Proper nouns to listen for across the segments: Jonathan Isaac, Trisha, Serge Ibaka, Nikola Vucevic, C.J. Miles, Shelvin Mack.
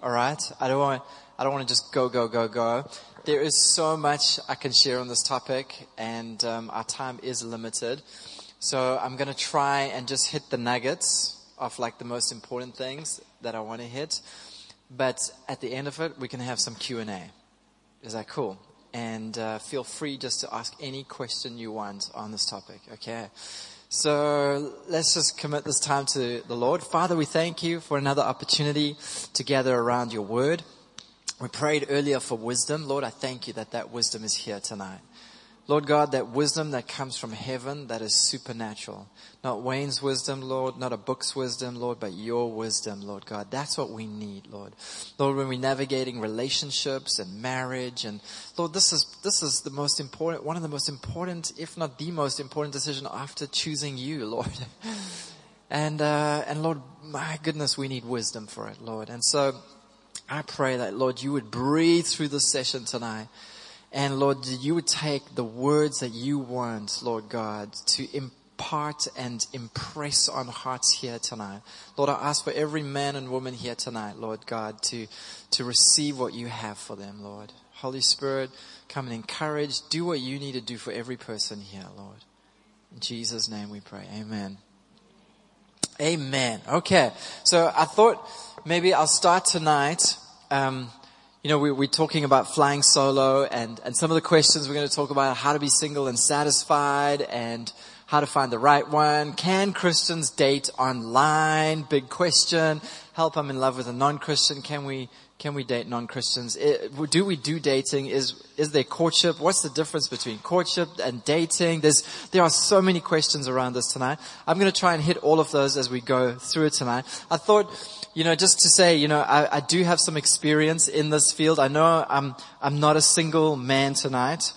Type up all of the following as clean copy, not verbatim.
All right, I don't want to just go. There is so much I can share on this topic, and our time is limited. So I'm going to try and just hit the nuggets of like the most important things that I want to hit. But at the end of it, we can have some Q&A. Is that cool? And feel free just to ask any question you want on this topic. Okay. So let's just commit this time to the Lord. Father, we thank you for another opportunity to gather around your word. We prayed earlier for wisdom. Lord, I thank you that wisdom is here tonight. Lord God, that wisdom that comes from heaven, that is supernatural. Not Wayne's wisdom, Lord, not a book's wisdom, Lord, but your wisdom, Lord God. That's what we need, Lord. Lord, when we're navigating relationships and marriage, and Lord, this is the most important, one of the most important, if not the most important decision after choosing you, Lord. And Lord, my goodness, we need wisdom for it, Lord. And so I pray that, Lord, you would breathe through this session tonight. And Lord, you would take the words that you want, Lord God, to impart and impress on hearts here tonight. Lord, I ask for every man and woman here tonight, Lord God, to receive what you have for them, Lord. Holy Spirit, come and encourage. Do what you need to do for every person here, Lord. In Jesus' name we pray. Amen. Amen. Okay. So I thought maybe I'll start tonight. You know, we're talking about flying solo, and some of the questions we're going to talk about are how to be single and satisfied, and how to find the right one. Can Christians date online? Big question. Help, I'm in love with a non-Christian. Can we date non-Christians? Do we do dating? Is there courtship? What's the difference between courtship and dating? There are so many questions around this tonight. I'm going to try and hit all of those as we go through it tonight. I thought, you know, just to say, you know, I do have some experience in this field. I know I'm not a single man tonight.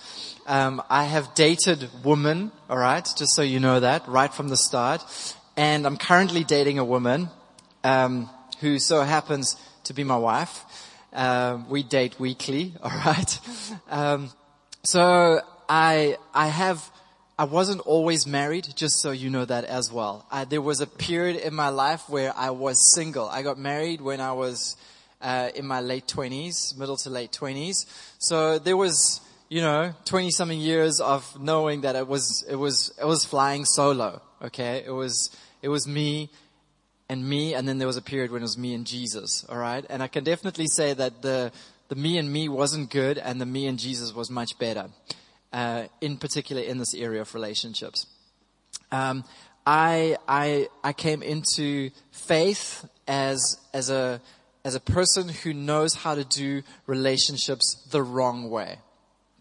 I have dated women, all right, just so you know that, right from the start. And I'm currently dating a woman who so happens to be my wife. We date weekly, all right. So I wasn't always married, just so you know that as well. There was a period in my life where I was single. I got married when I was in my late 20s, middle to late 20s. So there was, you know, 20-something years of knowing that it was flying solo. Okay, it was me. And me, and then there was a period when it was me and Jesus, all right? And I can definitely say that the me and me wasn't good, and the me and Jesus was much better, in particular in this area of relationships. I came into faith as a person who knows how to do relationships the wrong way.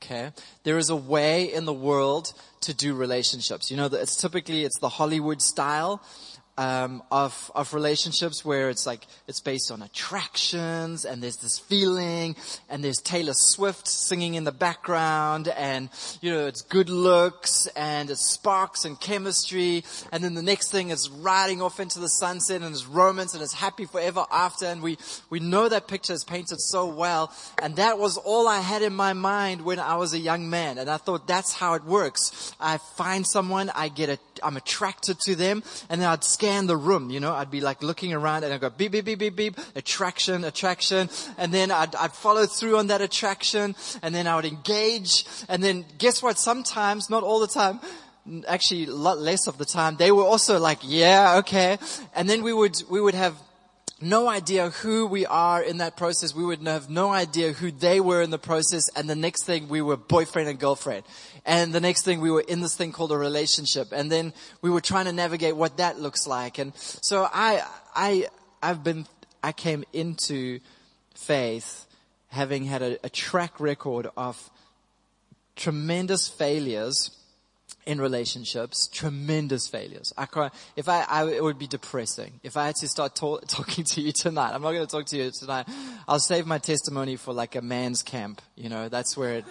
Okay, there is a way in the world to do relationships. You know, it's typically the Hollywood style. Of relationships where it's like, it's based on attractions, and there's this feeling, and there's Taylor Swift singing in the background, and, you know, it's good looks, and it's sparks and chemistry, and then the next thing is riding off into the sunset, and it's romance, and it's happy forever after, and we know that picture is painted so well, and that was all I had in my mind when I was a young man, and I thought that's how it works. I find someone, I'm attracted to them, and then I'd scan the room, you know, I'd be like looking around, and I'd go beep, beep, beep, beep, beep, attraction, and then I'd follow through on that attraction, and then I would engage, and then guess what, sometimes, not all the time, actually a lot less of the time, they were also like, yeah, okay, and then we would have no idea who we are in that process, we would have no idea who they were in the process, and the next thing we were boyfriend and girlfriend, and the next thing we were in this thing called a relationship, and then we were trying to navigate what that looks like. And so I came into faith having had a track record of tremendous failures in relationships, tremendous failures. It would be depressing. If I had to start talking to you tonight, I'm not going to talk to you tonight. I'll save my testimony for like a man's camp. You know, that's where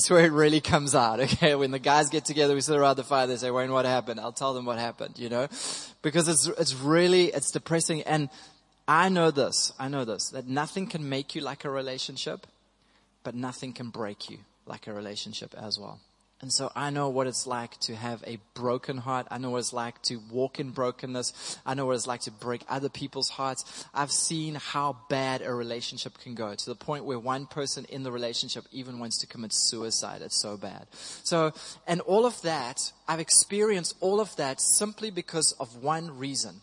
it really comes out. Okay. When the guys get together, we sit around the fire, they say, Wayne, what happened? I'll tell them what happened, you know, because it's really depressing. And I know this, that nothing can make you like a relationship, but nothing can break you like a relationship as well. And so I know what it's like to have a broken heart. I know what it's like to walk in brokenness. I know what it's like to break other people's hearts. I've seen how bad a relationship can go, to the point where one person in the relationship even wants to commit suicide. It's so bad. So, and all of that, I've experienced all of that simply because of one reason.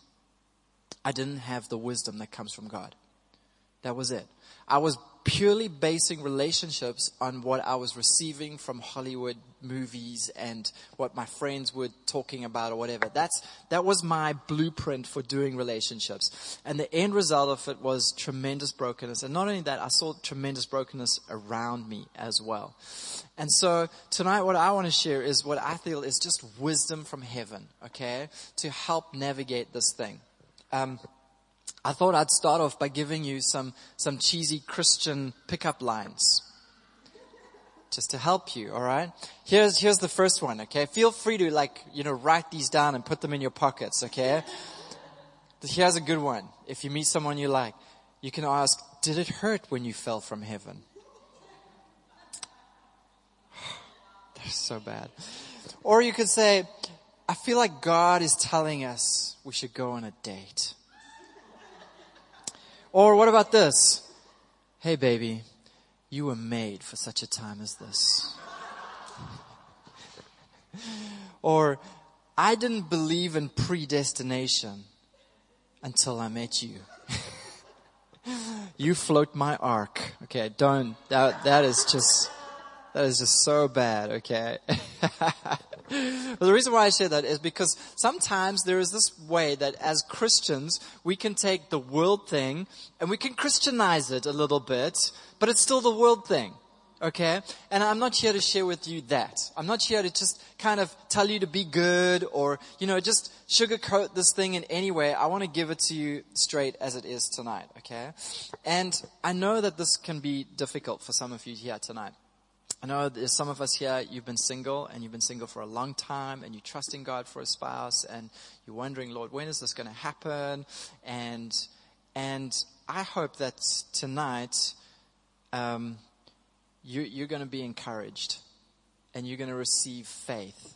I didn't have the wisdom that comes from God. That was it. I was purely basing relationships on what I was receiving from Hollywood movies and what my friends were talking about or whatever. That was my blueprint for doing relationships. And the end result of it was tremendous brokenness. And not only that, I saw tremendous brokenness around me as well. And so tonight what I want to share is what I feel is just wisdom from heaven, okay, to help navigate this thing. I thought I'd start off by giving you some cheesy Christian pickup lines just to help you, all right? Here's the first one, okay? Feel free to, write these down and put them in your pockets, okay? Here's a good one. If you meet someone you like, you can ask, did it hurt when you fell from heaven? They're so bad. Or you could say, I feel like God is telling us we should go on a date. Or what about this? Hey, baby, you were made for such a time as this. Or, I didn't believe in predestination until I met you. You float my ark. Okay, don't. That is just so bad, okay? Well, the reason why I share that is because sometimes there is this way that as Christians, we can take the world thing and we can Christianize it a little bit, but it's still the world thing, okay? And I'm not here to share with you that. I'm not here to just kind of tell you to be good or, just sugarcoat this thing in any way. I want to give it to you straight as it is tonight, okay? And I know that this can be difficult for some of you here tonight. I know there's some of us here, you've been single, and you've been single for a long time, and you're trusting God for a spouse, and you're wondering, Lord, when is this going to happen? And I hope that tonight you're going to be encouraged, and you're going to receive faith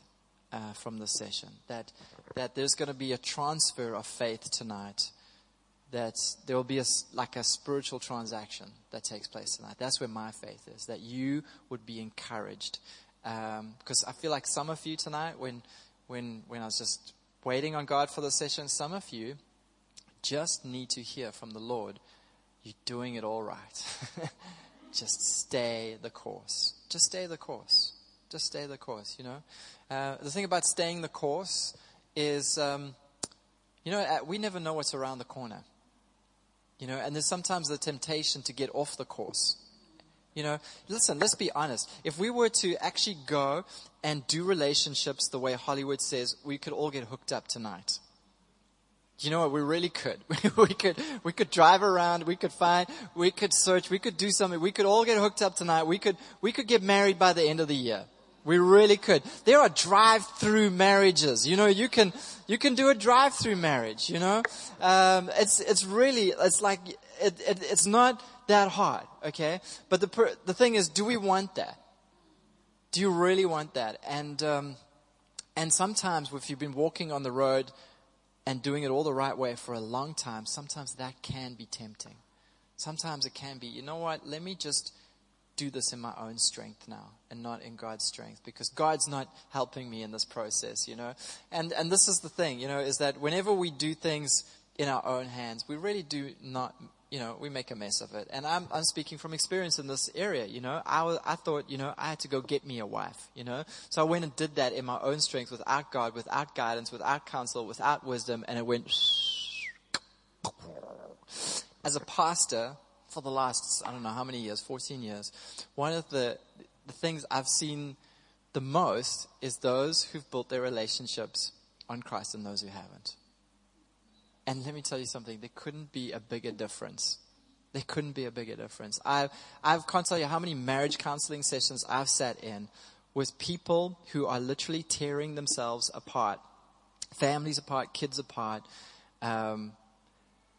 from this session, that there's going to be a transfer of faith tonight, that there will be a spiritual transaction that takes place tonight. That's where my faith is, that you would be encouraged. Because I feel like some of you tonight, when I was just waiting on God for the session, some of you just need to hear from the Lord, you're doing it all right. Just stay the course. Just stay the course. Just stay the course, The thing about staying the course is, we never know what's around the corner. And there's sometimes the temptation to get off the course. Listen, let's be honest. If we were to actually go and do relationships the way Hollywood says, we could all get hooked up tonight. You know what? We really could. We could drive around. We could search. We could do something. We could all get hooked up tonight. We could get married by the end of the year. We really could. There are drive-through marriages. You can do a drive-through marriage. It's not that hard. Okay, but the thing is, do we want that? Do you really want that? And sometimes if you've been walking on the road and doing it all the right way for a long time, sometimes that can be tempting. Sometimes it can be. You know what? Let me just do this in my own strength now and not in God's strength, because God's not helping me in this process, And this is the thing, is that whenever we do things in our own hands, we really do not, we make a mess of it. And I'm speaking from experience in this area, I thought, I had to go get me a wife, So I went and did that in my own strength without God, without guidance, without counsel, without wisdom, and it went. As a pastor, for the last, I don't know how many years, 14 years, one of the things I've seen the most is those who've built their relationships on Christ and those who haven't. And let me tell you something, there couldn't be a bigger difference. There couldn't be a bigger difference. I can't tell you how many marriage counseling sessions I've sat in with people who are literally tearing themselves apart, families apart, kids apart,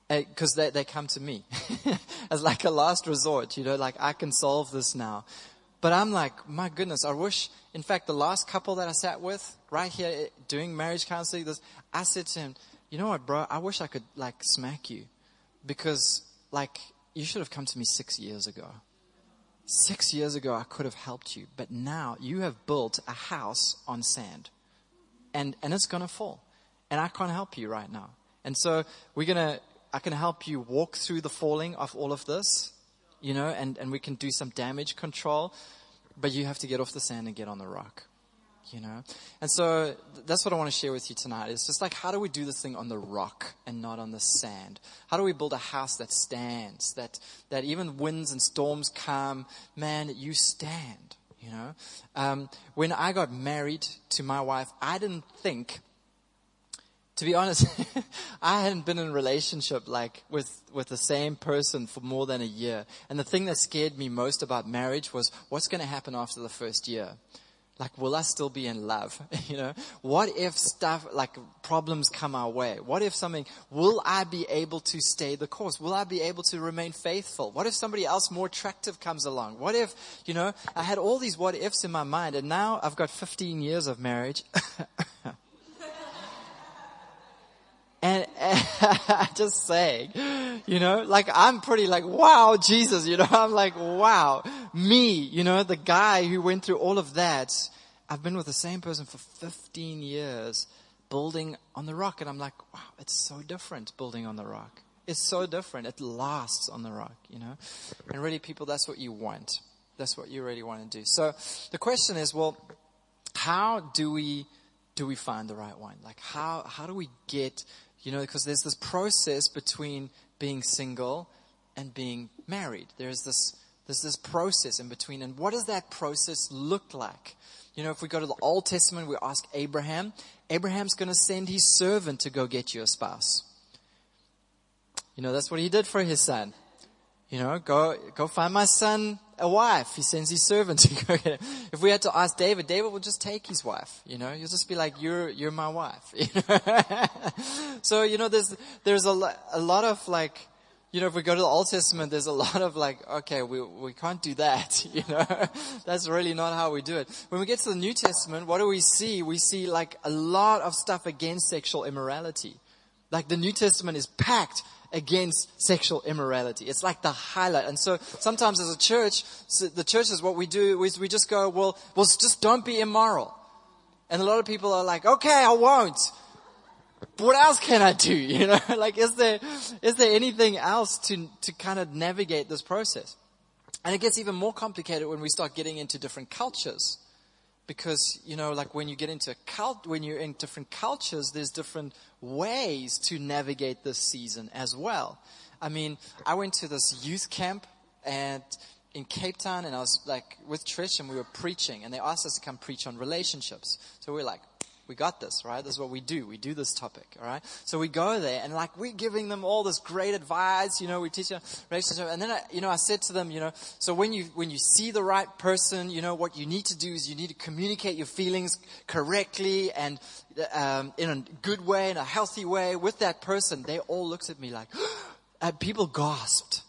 because they come to me as like a last resort, I can solve this now. But I'm like, my goodness, I wish, in fact, the last couple that I sat with right here doing marriage counseling, I said to him, you know what, bro, I wish I could like smack you because like you should have come to me 6 years ago. 6 years ago, I could have helped you. But now you have built a house on sand and it's going to fall and I can't help you right now. And so I can help you walk through the falling of all of this. You know, and we can do some damage control, but you have to get off the sand and get on the rock, you know? And so that's what I want to share with you tonight. It's just like, how do we do this thing on the rock and not on the sand? How do we build a house that stands, that even winds and storms come, man, you stand, you know? When I got married to my wife, I didn't think, to be honest, I hadn't been in a relationship like with the same person for more than a year. And the thing that scared me most about marriage was what's going to happen after the first year. Like, will I still be in love? You know, what if stuff like problems come our way? What if will I be able to stay the course? Will I be able to remain faithful? What if somebody else more attractive comes along? What if, you know, I had all these what ifs in my mind and now I've got 15 years of marriage. And just saying, you know, like I'm pretty like, wow, Jesus, you know, I'm like, wow, me, you know, the guy who went through all of that. I've been with the same person for 15 years building on the rock. And I'm like, wow, it's so different building on the rock. It's so different. It lasts on the rock, you know, and really people, that's what you want. That's what you really want to do. So the question is, well, how do we find the right one? Like how do we get, you know, because there's this process between being single and being married. There's this process in between. And what does that process look like? You know, if we go to the Old Testament, we ask Abraham. Abraham's going to send his servant to go get you a spouse. You know, that's what he did for his son. You know, go find my son a wife. He sends his servant to go get him. If we had to ask David will just take his wife. You know, he'll just be like, you're my wife. You know? So, you know, there's a lot of like, you know, if we go to the Old Testament, there's a lot of like, okay, we can't do that. You know, that's really not how we do it. When we get to the New Testament, what do we see? We see like a lot of stuff against sexual immorality. Like the New Testament is packed against sexual immorality. It's like the highlight. And so sometimes as a church, the church is what we do is we just go, well, just don't be immoral. And a lot of people are like, okay, I won't. What else can I do? You know, like, is there anything else to kind of navigate this process? And it gets even more complicated when we start getting into different cultures. Because, you know, like when you're in different cultures, there's different ways to navigate this season as well. I mean, I went to this youth camp in Cape Town and I was like with Trish and we were preaching and they asked us to come preach on relationships. So we're like, we got this, right? This is what we do. We do this topic, all right? So we go there and like we're giving them all this great advice, you know, we teach them relationship. And then, I said to them, you know, so when you see the right person, you know, what you need to do is you need to communicate your feelings correctly and in a good way, in a healthy way with that person. They all looked at me like, and people gasped.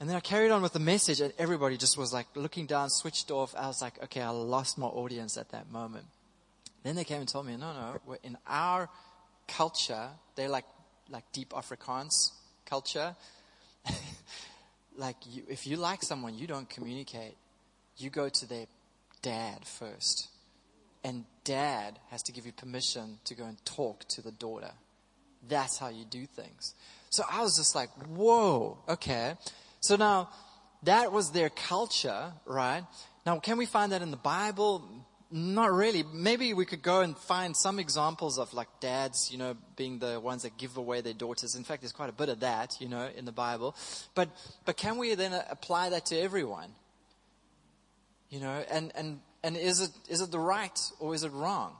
And then I carried on with the message and everybody just was like looking down, switched off. I was like, okay, I lost my audience at that moment. Then they came and told me, no, in our culture, they're like deep Afrikaans culture. Like if you like someone, you don't communicate. You go to their dad first. And dad has to give you permission to go and talk to the daughter. That's how you do things. So I was just like, whoa, okay. So now that was their culture, right? Now, can we find that in the Bible? Not really. Maybe we could go and find some examples of like dads, you know, being the ones that give away their daughters. In fact, there's quite a bit of that, you know, in the Bible. But can we then apply that to everyone? You know, and is it the right or is it wrong?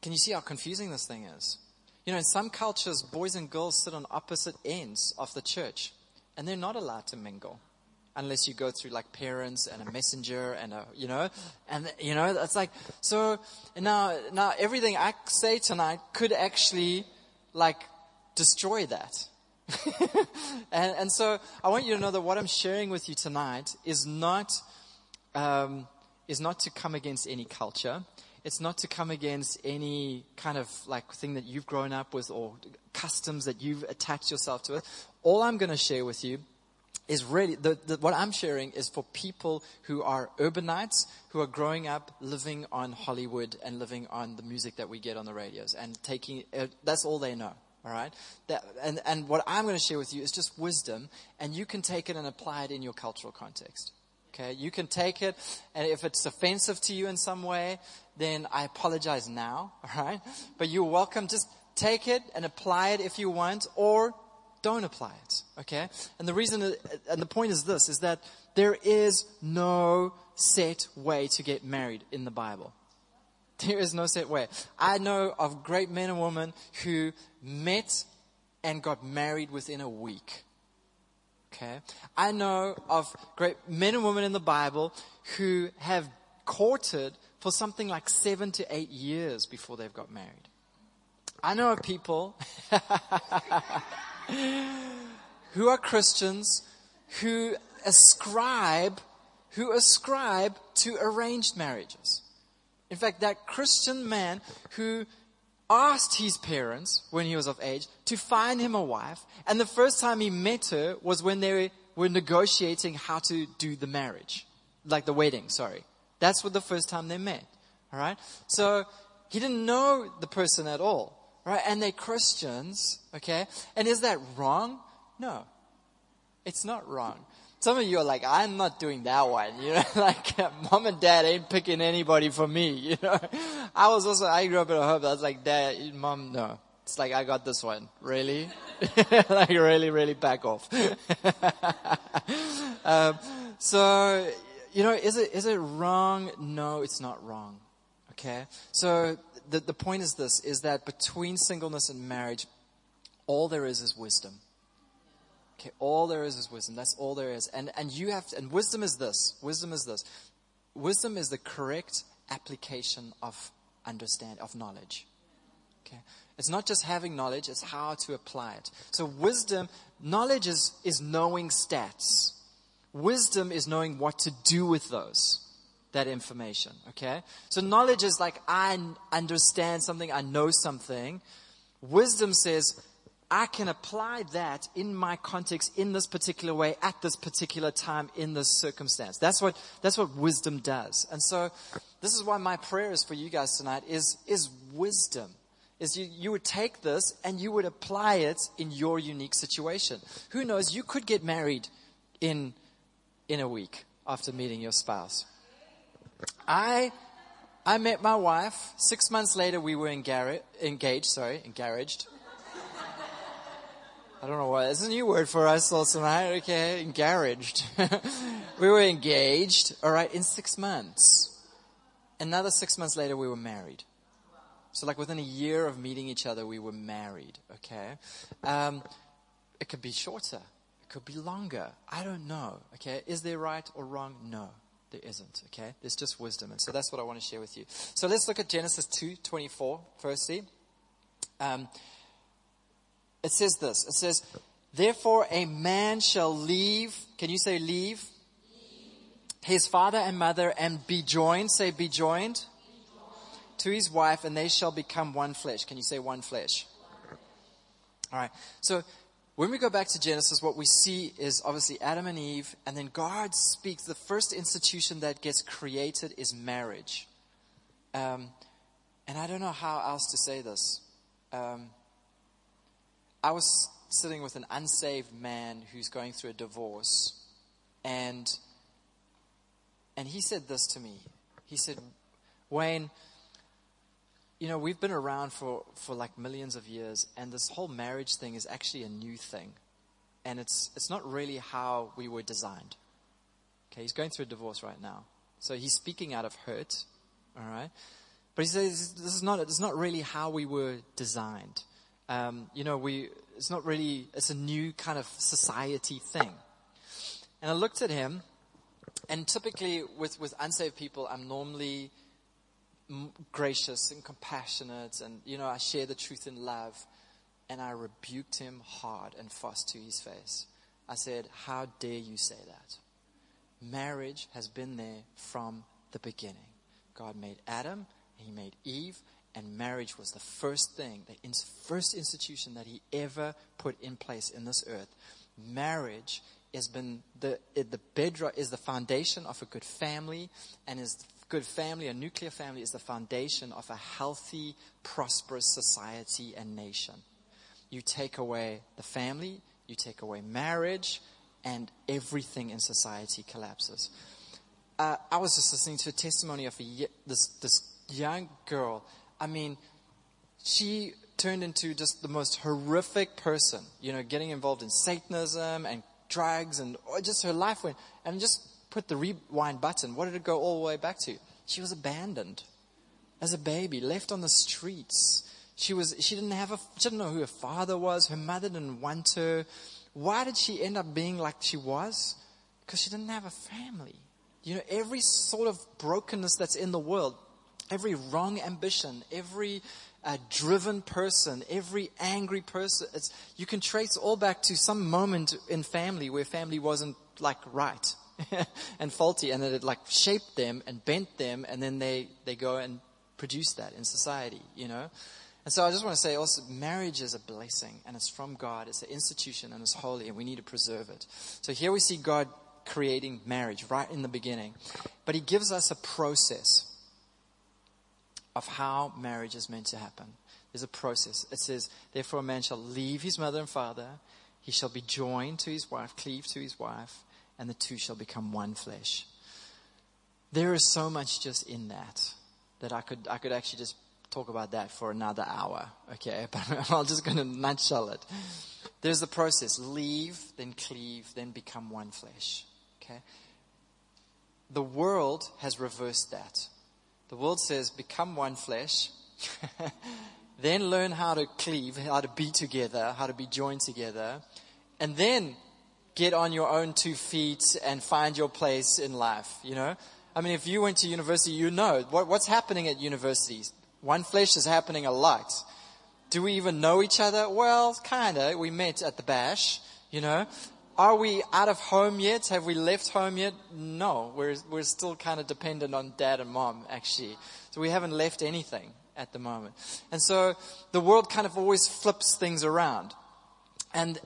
Can you see how confusing this thing is? You know, in some cultures, boys and girls sit on opposite ends of the church and they're not allowed to mingle. Unless you go through like parents and a messenger and that's like, so now everything I say tonight could actually like destroy that. and so I want you to know that what I'm sharing with you tonight is not is not to come against any culture. It's not to come against any kind of like thing that you've grown up with or customs that you've attached yourself to. All I'm going to share with you is really, what I'm sharing is for people who are urbanites, who are growing up living on Hollywood and living on the music that we get on the radios and taking, that's all they know. All right. And what I'm going to share with you is just wisdom, and you can take it and apply it in your cultural context. Okay. You can take it, and if it's offensive to you in some way, then I apologize now. All right. But you're welcome. Just take it and apply it if you want, or don't apply it. Okay. And the reason, and the point is this, is that there is no set way to get married in the Bible. There is no set way. I know of great men and women who met and got married within a week. Okay. I know of great men and women in the Bible who have courted for something like 7 to 8 years before they've got married. I know of people who are Christians who ascribe to arranged marriages. In fact, that Christian man who asked his parents when he was of age to find him a wife, and the first time he met her was when they were negotiating how to do the marriage, like the wedding, sorry. That's what the first time they met, all right? So he didn't know the person at all, right? And they're Christians, okay? And is that wrong? No, it's not wrong. Some of you are like, I'm not doing that one, you know, like mom and dad ain't picking anybody for me, you know. I grew up in a home, I was like, dad, mom, no. It's like, I got this one. Really? Like really, really back off. So, you know, is it wrong? No, it's not wrong. Okay. So the point is this, is that between singleness and marriage, all there is wisdom. Okay, all there is wisdom. That's all there is. And you have to, and wisdom is this. Wisdom is this. Wisdom is the correct application of knowledge. Okay. It's not just having knowledge, it's how to apply it. So wisdom, knowledge is knowing stats. Wisdom is knowing what to do with that information. Okay? So knowledge is like, I understand something, I know something. Wisdom says, I can apply that in my context, in this particular way, at this particular time, in this circumstance. That's what wisdom does. And so this is why my prayer is for you guys tonight is wisdom. Is you would take this and you would apply it in your unique situation. Who knows, you could get married in a week after meeting your spouse. I met my wife. 6 months later, we were engaged. I don't know why. It's a new word for us all tonight. Okay, engaraged. We were engaged, all right, in 6 months. Another 6 months later, we were married. So like within a year of meeting each other, we were married, okay? It could be shorter. It could be longer. I don't know, okay? Is there right or wrong? No, there isn't, okay? There's just wisdom. And so that's what I want to share with you. So let's look at Genesis 2:24, firstly. It says this. It says, therefore a man shall leave. Can you say leave? His father and mother and be joined. Say be joined. To his wife, and they shall become one flesh. Can you say one flesh? All right. So when we go back to Genesis, what we see is obviously Adam and Eve. And then God speaks. The first institution that gets created is marriage. And I don't know how else to say this. I was sitting with an unsaved man who's going through a divorce, and he said this to me. He said, Wayne, you know, we've been around for like millions of years, and this whole marriage thing is actually a new thing, and it's not really how we were designed. Okay, he's going through a divorce right now, so he's speaking out of hurt, all right? But he says, it's not really how we were designed. You know, it's a new kind of society thing. And I looked at him, and typically with unsaved people, I'm normally gracious and compassionate, and, you know, I share the truth in love. And I rebuked him hard and fast to his face. I said, how dare you say that? marriage has been there from the beginning. God made Adam, he made Eve, and marriage was the first thing, the first institution that he ever put in place in this earth. Marriage has been the bedrock, is the foundation of a good family, and is good family, a nuclear family, is the foundation of a healthy, prosperous society and nation. You take away the family, you take away marriage, and everything in society collapses. I was just listening to a testimony of this young girl. I mean, she turned into just the most horrific person, you know, getting involved in Satanism and drugs, and just her life went, and just put the rewind button. What did it go all the way back to? She was abandoned as a baby, left on the streets. She didn't know who her father was. Her mother didn't want her. Why did she end up being like she was? Because she didn't have a family. You know, every sort of brokenness that's in the world, every wrong ambition, every driven person, every angry person, you can trace all back to some moment in family where family wasn't like right and faulty, and that it like shaped them and bent them, and then they go and produce that in society, you know. And so I just want to say also, marriage is a blessing, and it's from God. It's an institution, and it's holy, and we need to preserve it. So here we see God creating marriage right in the beginning. But he gives us a process of how marriage is meant to happen. There's a process. It says, therefore a man shall leave his mother and father. He shall be joined to his wife, cleave to his wife, and the two shall become one flesh. There is so much just in that I could actually just talk about that for another hour, okay? But I'm just going to nutshell it. There's the process: leave, then cleave, then become one flesh, okay? The world has reversed that. The world says, become one flesh, then learn how to cleave, how to be together, how to be joined together, and then get on your own 2 feet and find your place in life, you know? I mean, if you went to university, you know what's happening at universities. One flesh is happening a lot. Do we even know each other? Well, kind of. We met at the bash, you know. Are we out of home yet? Have we left home yet? No, we're still kind of dependent on dad and mom, actually. So we haven't left anything at the moment. And so the world kind of always flips things around. And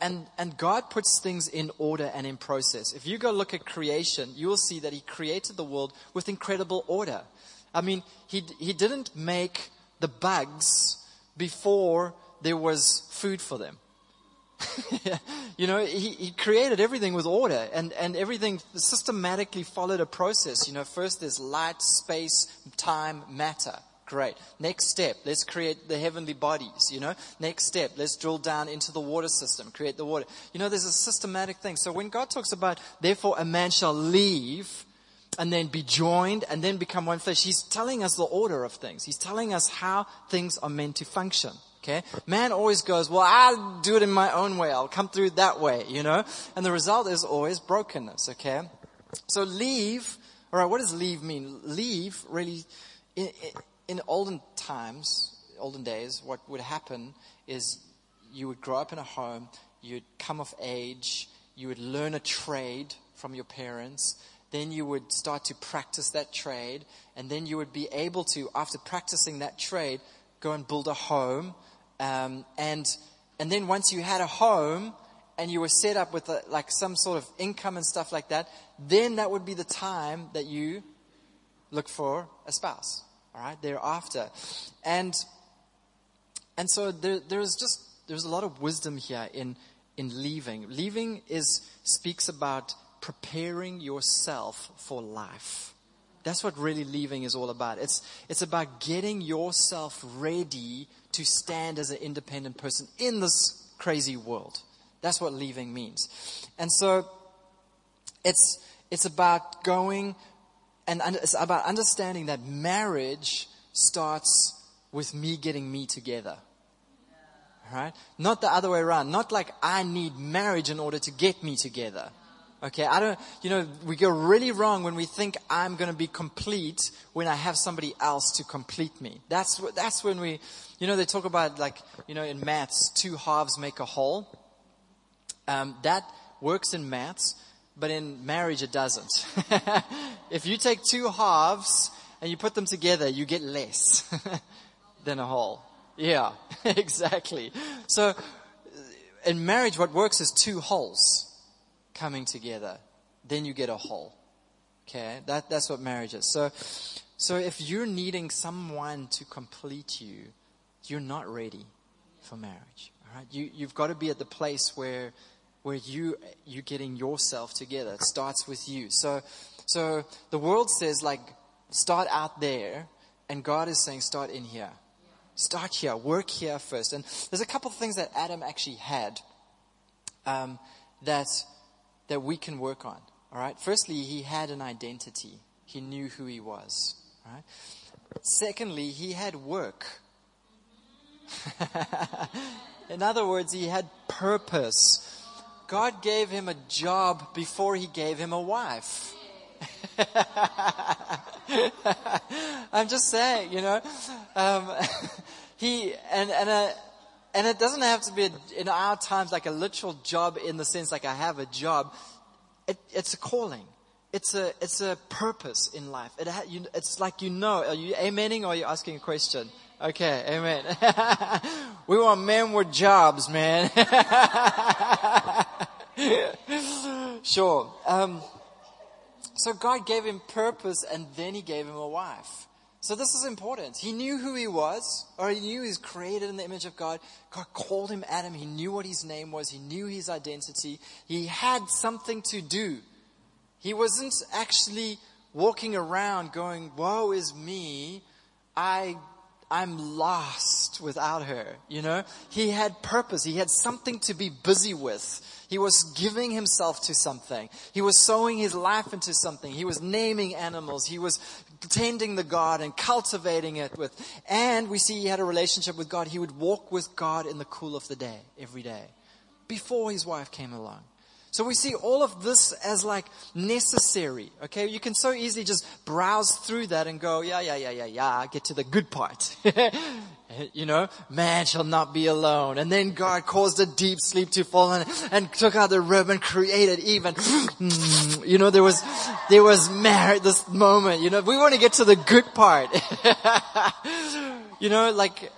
God puts things in order and in process. If you go look at creation, you will see that he created the world with incredible order. I mean, he didn't make the bugs before there was food for them. You know, he created everything with order, and everything systematically followed a process. You know, first there's light, space, time, matter. Great. Next step, let's create the heavenly bodies, you know. Next step, let's drill down into the water system, create the water. You know, there's a systematic thing. So when God talks about, therefore a man shall leave and then be joined, and then become one flesh, he's telling us the order of things. He's telling us how things are meant to function, okay? Man always goes, well, I'll do it in my own way. I'll come through that way, you know? And the result is always brokenness, okay? So leave, all right, what does leave mean? Leave, really, in olden days, what would happen is you would grow up in a home, you'd come of age, you would learn a trade from your parents, then you would start to practice that trade, and then you would be able to, after practicing that trade, go and build a home. And then once you had a home and you were set up with like some sort of income and stuff like that, then that would be the time that you look for a spouse, all right, thereafter. And so there's a lot of wisdom here in leaving. Leaving speaks about preparing yourself for life. That's what really leaving is all about. It's about getting yourself ready to stand as an independent person in this crazy world. That's what leaving means. And so it's about going, and it's about understanding that marriage starts with me getting me together. Right? Not the other way around. Not like I need marriage in order to get me together. Okay, we go really wrong when we think I'm going to be complete when I have somebody else to complete me. That's when we, you know, they talk about like, you know, in maths, two halves make a whole. That works in maths, but in marriage it doesn't. If you take two halves and you put them together, you get less than a whole. Yeah, exactly. So in marriage, what works is two wholes coming together. Then you get a whole. Okay, that's what marriage is. So if you're needing someone to complete you, you're not ready for marriage. All right, you've got to be at the place where you're getting yourself together. It starts with you. So the world says, like, start out there, and God is saying, start in here. Start here, work here first. And there's a couple of things that Adam actually had that we can work on. All right. Firstly, he had an identity. He knew who he was. All right. Secondly, he had work. In other words, he had purpose. God gave him a job before he gave him a wife. I'm just saying, you know, and it doesn't have to be in our times like a literal job in the sense like I have a job. It's a calling. It's a purpose in life. It's like, you know, are you amening or are you asking a question? Okay, amen. We want men with jobs, man. Sure. So God gave him purpose and then he gave him a wife. So this is important. He knew who he was, or he knew he was created in the image of God. God called him Adam. He knew what his name was. He knew his identity. He had something to do. He wasn't actually walking around going, woe is me. I'm lost without her, you know. He had purpose. He had something to be busy with. He was giving himself to something. He was sowing his life into something. He was naming animals. He was tending the garden, cultivating it with. And we see he had a relationship with God. He would walk with God in the cool of the day, every day, before his wife came along. So we see all of this as like necessary, okay? You can so easily just browse through that and go, yeah, get to the good part. You know, man shall not be alone. And then God caused a deep sleep to fall and took out the rib and created Eve. And, you know, there was marriage, this moment, you know, we want to get to the good part. You know, like,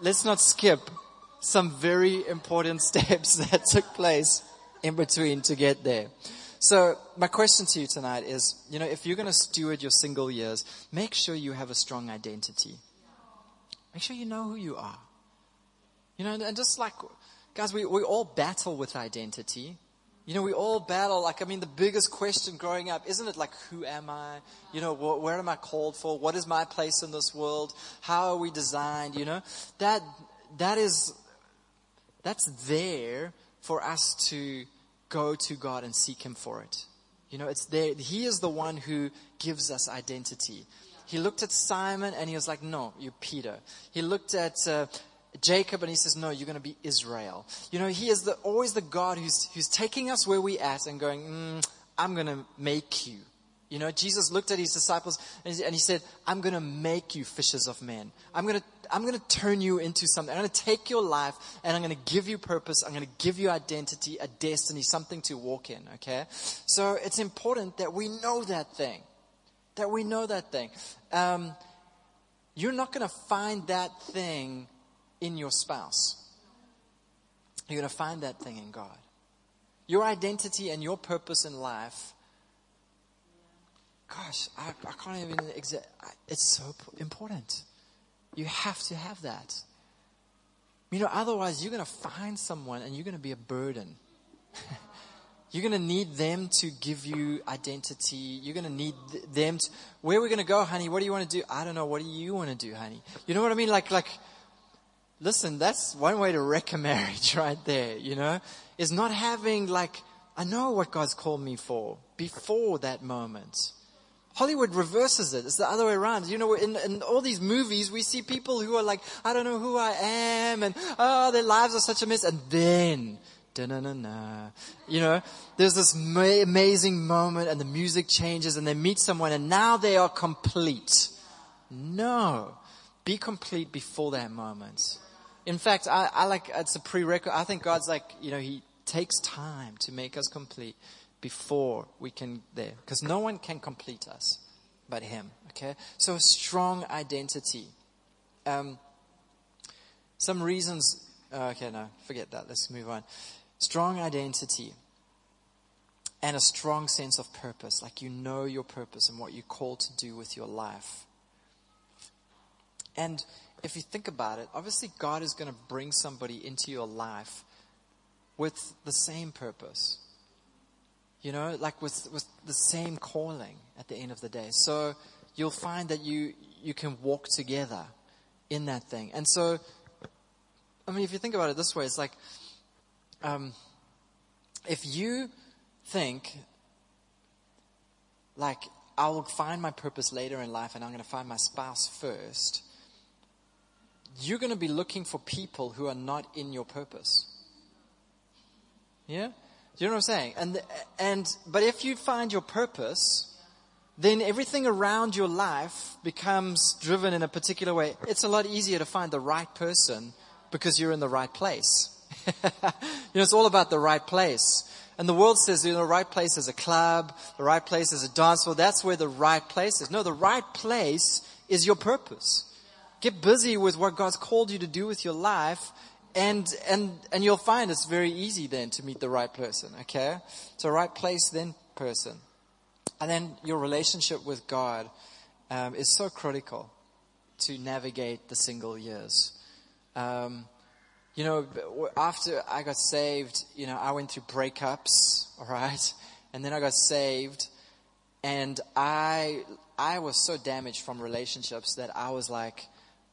let's not skip some very important steps that took place in between to get there. So my question to you tonight is, you know, if you're going to steward your single years, make sure you have a strong identity. Make sure you know who you are. You know, and just like, guys, we all battle with identity. You know, we all battle. Like, I mean, the biggest question growing up, isn't it like, who am I? You know, where am I called for? What is my place in this world? How are we designed? You know, that's there for us to go to God and seek him for it. You know, it's there. He is the one who gives us identity. He looked at Simon and he was like, no, you're Peter. He looked at Jacob and he says, no, you're going to be Israel. You know, he is always the God who's taking us where we're at and going, I'm going to make you. You know, Jesus looked at his disciples and he said, I'm going to make you fishers of men. I'm going to turn you into something. I'm going to take your life and I'm going to give you purpose. I'm going to give you identity, a destiny, something to walk in. Okay. So it's important that we know that thing. You're not going to find that thing in your spouse. You're going to find that thing in God. Your identity and your purpose in life. Gosh, I can't even. It's so important. You have to have that. You know, otherwise you're going to find someone and you're going to be a burden. You're going to need them to give you identity. You're going to need them to, where are we going to go, honey? What do you want to do? I don't know. What do you want to do, honey? You know what I mean? Like, listen, that's one way to wreck a marriage right there, you know, is not having like, I know what God's called me for before that moment. Hollywood reverses it. It's the other way around. You know, in all these movies, we see people who are like, I don't know who I am. And, oh, their lives are such a mess. And then, da-na-na-na. You know, there's this amazing moment and the music changes and they meet someone and now they are complete. No. Be complete before that moment. In fact, I like, it's a prerequisite. I think God's like, you know, he takes time to make us complete. before we can there. Because no one can complete us but him. Okay? So a strong identity. Some reasons... okay, no, forget that. Let's move on. Strong identity and a strong sense of purpose. Like you know your purpose and what you're called to do with your life. And if you think about it, obviously God is going to bring somebody into your life with the same purpose. You know, like with the same calling at the end of the day. So you'll find that you can walk together in that thing. And so... I mean, if you think about it this way, it's like, if you think, like, I will find my purpose later in life and I'm going to find my spouse first, you're going to be looking for people who are not in your purpose. Yeah? You know what I'm saying? But if you find your purpose, then everything around your life becomes driven in a particular way. It's a lot easier to find the right person because you're in the right place. It's all about the right place. And the world says, the right place is a club, the right place is a dance floor. That's where the right place is. No, the right place is your purpose. Get busy with what God's called you to do with your life, and you'll find it's very easy then to meet the right person, okay? So right place, then person. And then your relationship with God is so critical to navigate the single years. After I got saved, I went through breakups, all right? And then I got saved, and I was so damaged from relationships that I was like,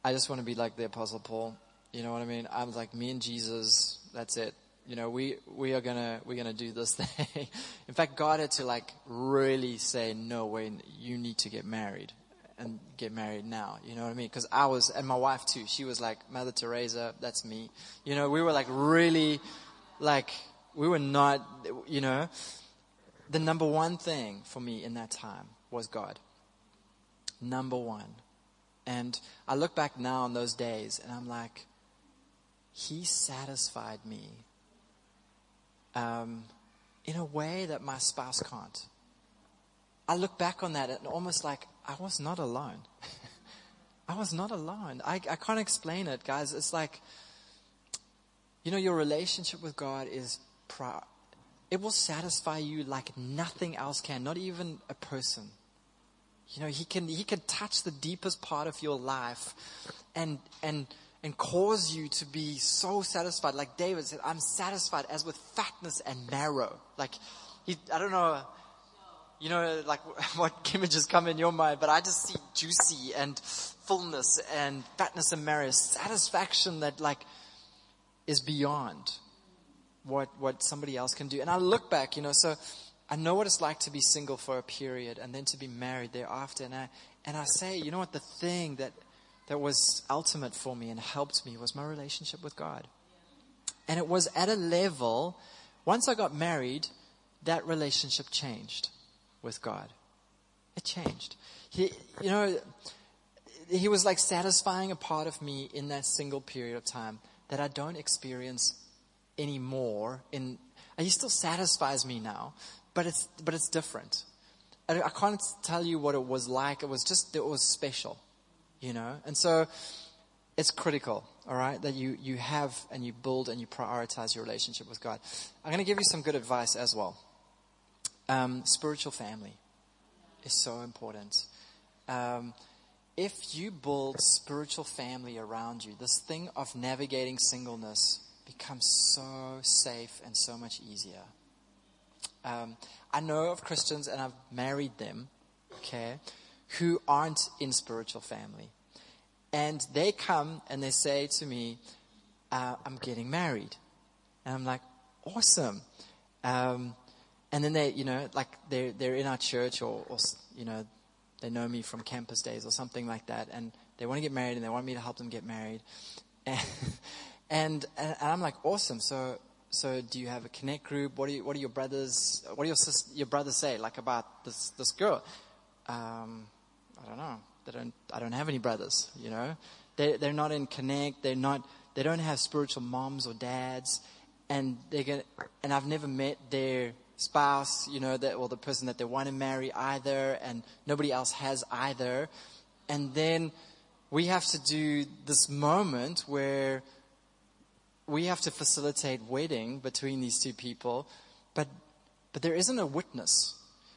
I just want to be like the Apostle Paul. You know what I mean? I was like, me and Jesus, that's it. We're gonna do this thing. In fact, God had to like really say, no, Wayne, you need to get married. And get married now, you know what I mean? Because I was, and my wife too, she was like, Mother Teresa, that's me. We were like really, like, we were not, The number one thing for me in that time was God. Number one. And I look back now on those days and I'm like, he satisfied me in a way that my spouse can't. I look back on that and almost like, I was not alone. I was not alone. I can't explain it, guys. It's like, your relationship with God is proud. It will satisfy you like nothing else can, not even a person. He can touch the deepest part of your life and cause you to be so satisfied. Like David said, I'm satisfied as with fatness and marrow. Like, I don't know... like what images come in your mind, but I just see juicy and fullness and fatness and marrow, satisfaction that like is beyond what somebody else can do. And I look back, so I know what it's like to be single for a period and then to be married thereafter. And I say, the thing that was ultimate for me and helped me was my relationship with God. And it was at a level, once I got married, that relationship changed. With God, it changed. He was like satisfying a part of me in that single period of time that I don't experience anymore. He still satisfies me now, but it's different. I can't tell you what it was like. It was special, And so, it's critical, all right, that you have and you build and you prioritize your relationship with God. I'm going to give you some good advice as well. Spiritual family is so important. If you build spiritual family around you, this thing of navigating singleness becomes so safe and so much easier. I know of Christians, and I've married them, okay, who aren't in spiritual family. And they come and they say to me, I'm getting married. And I'm like, awesome. And then they, like they're in our church or, they know me from campus days or something like that. And they want to get married and they want me to help them get married. And I'm like, awesome. So do you have a connect group? What do your brothers say like about this girl? I don't know. I don't have any brothers, They're not in connect. They don't have spiritual moms or dads. And I've never met their spouse, you know, that, or the person that they want to marry either, and nobody else has either. And then we have to do this moment where we have to facilitate wedding between these two people, but there isn't a witness.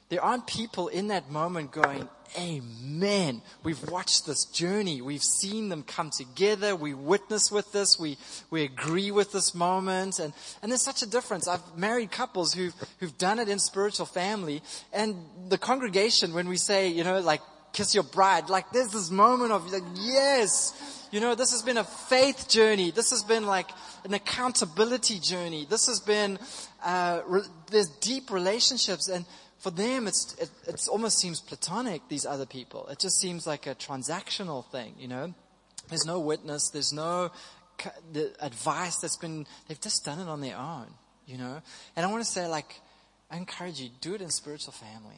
There aren't people in that moment going, amen, we've watched this journey. We've seen them come together. We witness with this. We agree with this moment. And there's such a difference. I've married couples who've done it in spiritual family. And the congregation, when we say, you know, like, kiss your bride, like, there's this moment of, like, yes, you know, this has been a faith journey. This has been like an accountability journey. This has been, there's deep relationships. And for them, it almost seems platonic, these other people. It just seems like a transactional thing, you know. There's no witness. There's no the advice that's been, they've just done it on their own, you know. And I want to say, like, I encourage you, do it in spiritual family.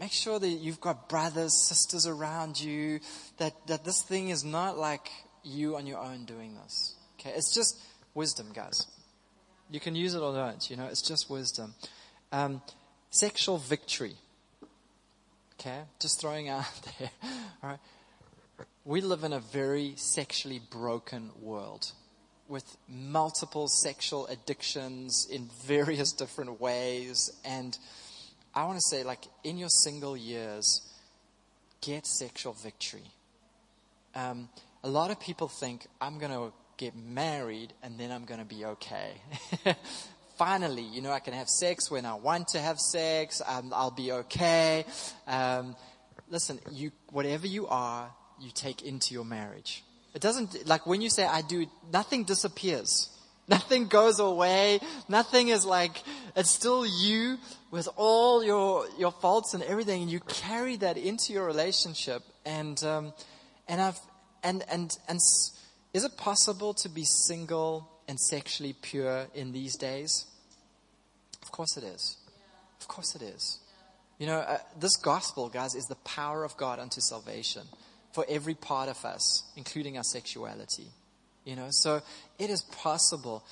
Make sure that you've got brothers, sisters around you, that this thing is not like you on your own doing this. Okay, it's just wisdom, guys. You can use it or don't, you know. It's just wisdom. Sexual victory. Okay, just throwing out there. All right. We live in a very sexually broken world with multiple sexual addictions in various different ways. And I want to say, like, in your single years, get sexual victory. A lot of people think, I'm going to get married and then I'm going to be okay. Finally, you know, I can have sex when I want to have sex. I'll be okay. Listen, whatever you are, you take into your marriage. It doesn't, like, when you say I do, nothing disappears. Nothing goes away. Nothing is like, it's still you with all your faults and everything. And you carry that into your relationship. And is it possible to be single and sexually pure in these days? Of course it is. Of course it is. You know, this gospel, guys, is the power of God unto salvation for every part of us, including our sexuality. You know, so it is possible.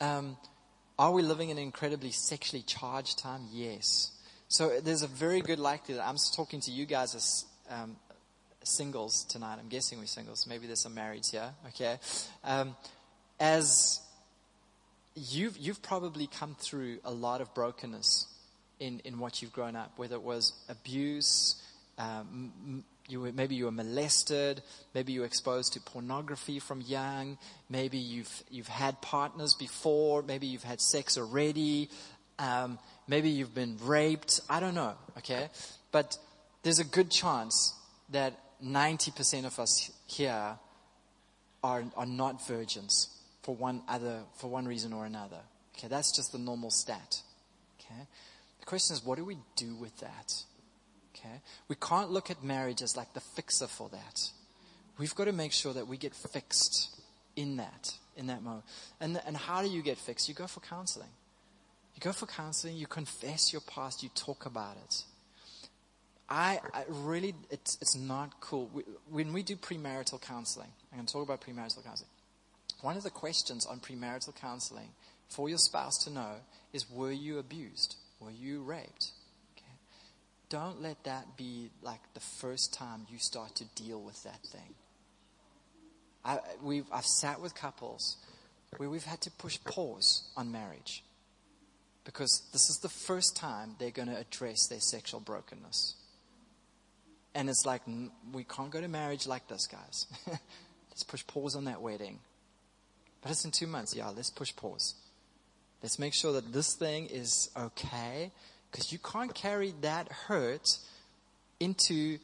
Are we living in an incredibly sexually charged time? Yes. So there's a very good likelihood. I'm talking to you guys as singles tonight. I'm guessing we're singles. Maybe there's some marrieds here. Okay. As you've probably come through a lot of brokenness in what you've grown up, whether it was abuse, maybe you were molested, maybe you were exposed to pornography from young, maybe you've had partners before, maybe you've had sex already, maybe you've been raped. I don't know, okay? But there's a good chance that 90% of us here are not virgins. For one reason or another. Okay, that's just the normal stat. Okay, the question is, what do we do with that? Okay, we can't look at marriage as like the fixer for that. We've got to make sure that we get fixed in that moment. And how do you get fixed? You go for counseling. You go for counseling. You confess your past. You talk about it. I really, it's not cool when we do premarital counseling. I'm going to talk about premarital counseling. One of the questions on premarital counseling for your spouse to know is, were you abused? Were you raped? Okay. Don't let that be like the first time you start to deal with that thing. I've sat with couples where we've had to push pause on marriage because this is the first time they're going to address their sexual brokenness. And it's like, we can't go to marriage like this, guys. Let's push pause on that wedding. But it's in 2 months. Yeah, let's push pause. Let's make sure that this thing is okay, because you can't carry that hurt into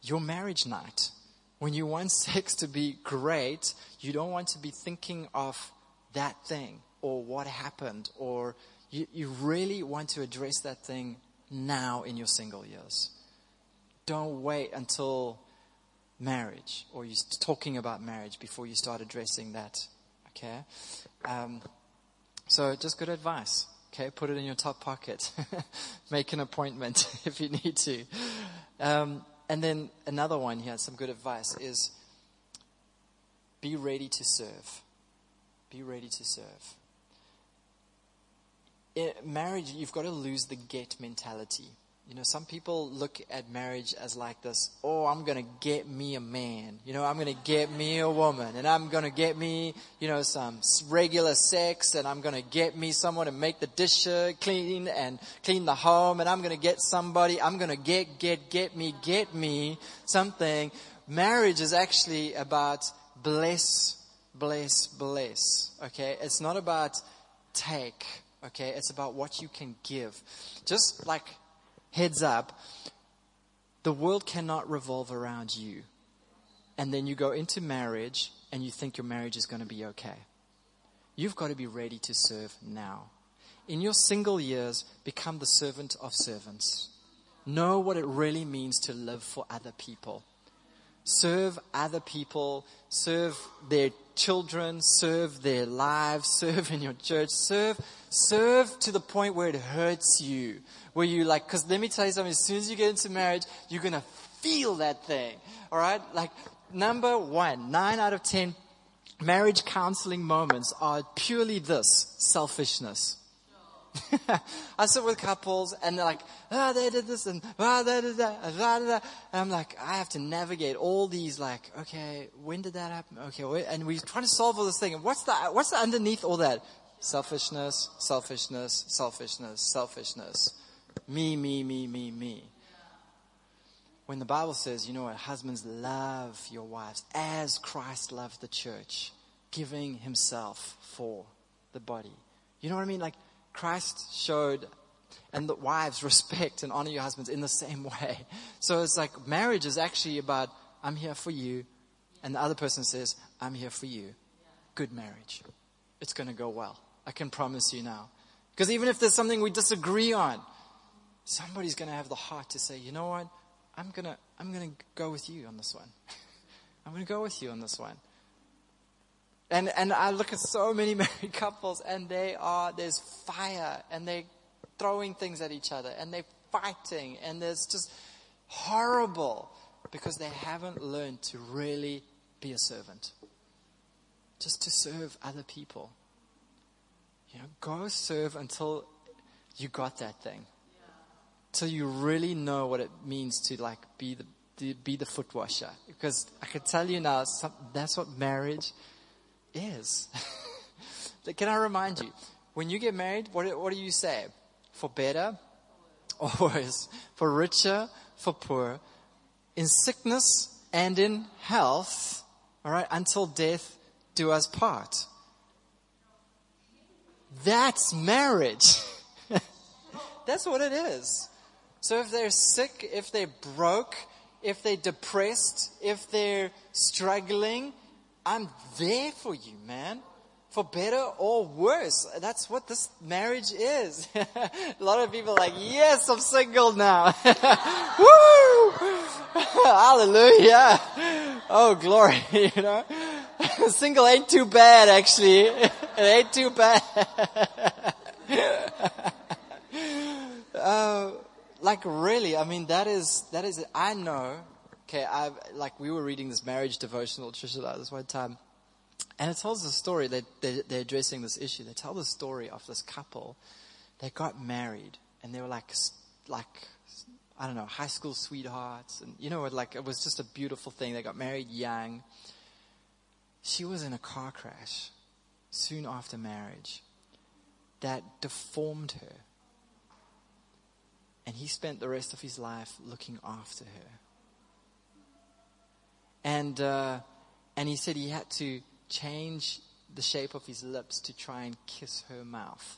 your marriage night. When you want sex to be great, you don't want to be thinking of that thing or what happened, or you really want to address that thing now in your single years. Don't wait until marriage or you're talking about marriage before you start addressing that. Okay, so just good advice. Okay, put it in your top pocket. Make an appointment if you need to. And then another one here, some good advice is: be ready to serve. Be ready to serve. in marriage, you've got to lose the get mentality. You know, some people look at marriage as like this, oh, I'm going to get me a man. You know, I'm going to get me a woman. And I'm going to get me, you know, some regular sex. And I'm going to get me someone to make the dishes clean and clean the home. And I'm going to get somebody. I'm going to get me something. Marriage is actually about bless. Okay, it's not about take. Okay, it's about what you can give. Just like... heads up, the world cannot revolve around you. And then you go into marriage and you think your marriage is going to be okay. You've got to be ready to serve now. In your single years, become the servant of servants. Know what it really means to live for other people. Serve other people, serve their children, serve their lives, serve in your church, serve to the point where it hurts you, where you like, because let me tell you something, as soon as you get into marriage, you're going to feel that thing, all right? Like, number one, 9 out of 10 marriage counseling moments are purely this, selfishness. I sit with couples and they're like, ah, oh, they did this and ah, oh, they did that, and I'm like, I have to navigate all these, like, okay, when did that happen? Okay, and we're trying to solve all this thing. And what's the underneath all that? Selfishness. Me. When the Bible says, you know what, husbands, love your wives as Christ loved the church, giving himself for the body. You know what I mean? Like, Christ showed, and the wives, respect and honor your husbands in the same way. So it's like marriage is actually about, I'm here for you. And the other person says, I'm here for you. Good marriage. It's going to go well. I can promise you now. Because even if there's something we disagree on, somebody's going to have the heart to say, you know what? I'm going to go with you on this one. I'm going to go with you on this one. And I look at so many married couples and there's fire and they're throwing things at each other and they're fighting and there's just horrible because they haven't learned to really be a servant. Just to serve other people. You know, go serve until you got that thing. Till you really know what it means to like be the foot washer. Because I can tell you now, that's what marriage is. Can I remind you, when you get married, what do you say? For better or worse, for richer, for poor, in sickness and in health, all right, until death do us part. That's marriage. That's what it is. So if they're sick, if they're broke, if they're depressed, if they're struggling, I'm there for you, man, for better or worse. That's what this marriage is. A lot of people are like, yes, I'm single now. Woo! Hallelujah. Oh, glory, you know. Single ain't too bad, actually. It ain't too bad. Like, really, I mean, that is, I know. Okay, we were reading this marriage devotional, Trisha, this one time, and it tells the story that they're addressing this issue. They tell the story of this couple. They got married, and they were like I don't know, high school sweethearts, and you know what? Like, it was just a beautiful thing. They got married young. She was in a car crash soon after marriage that deformed her, and he spent the rest of his life looking after her. And he said he had to change the shape of his lips to try and kiss her mouth.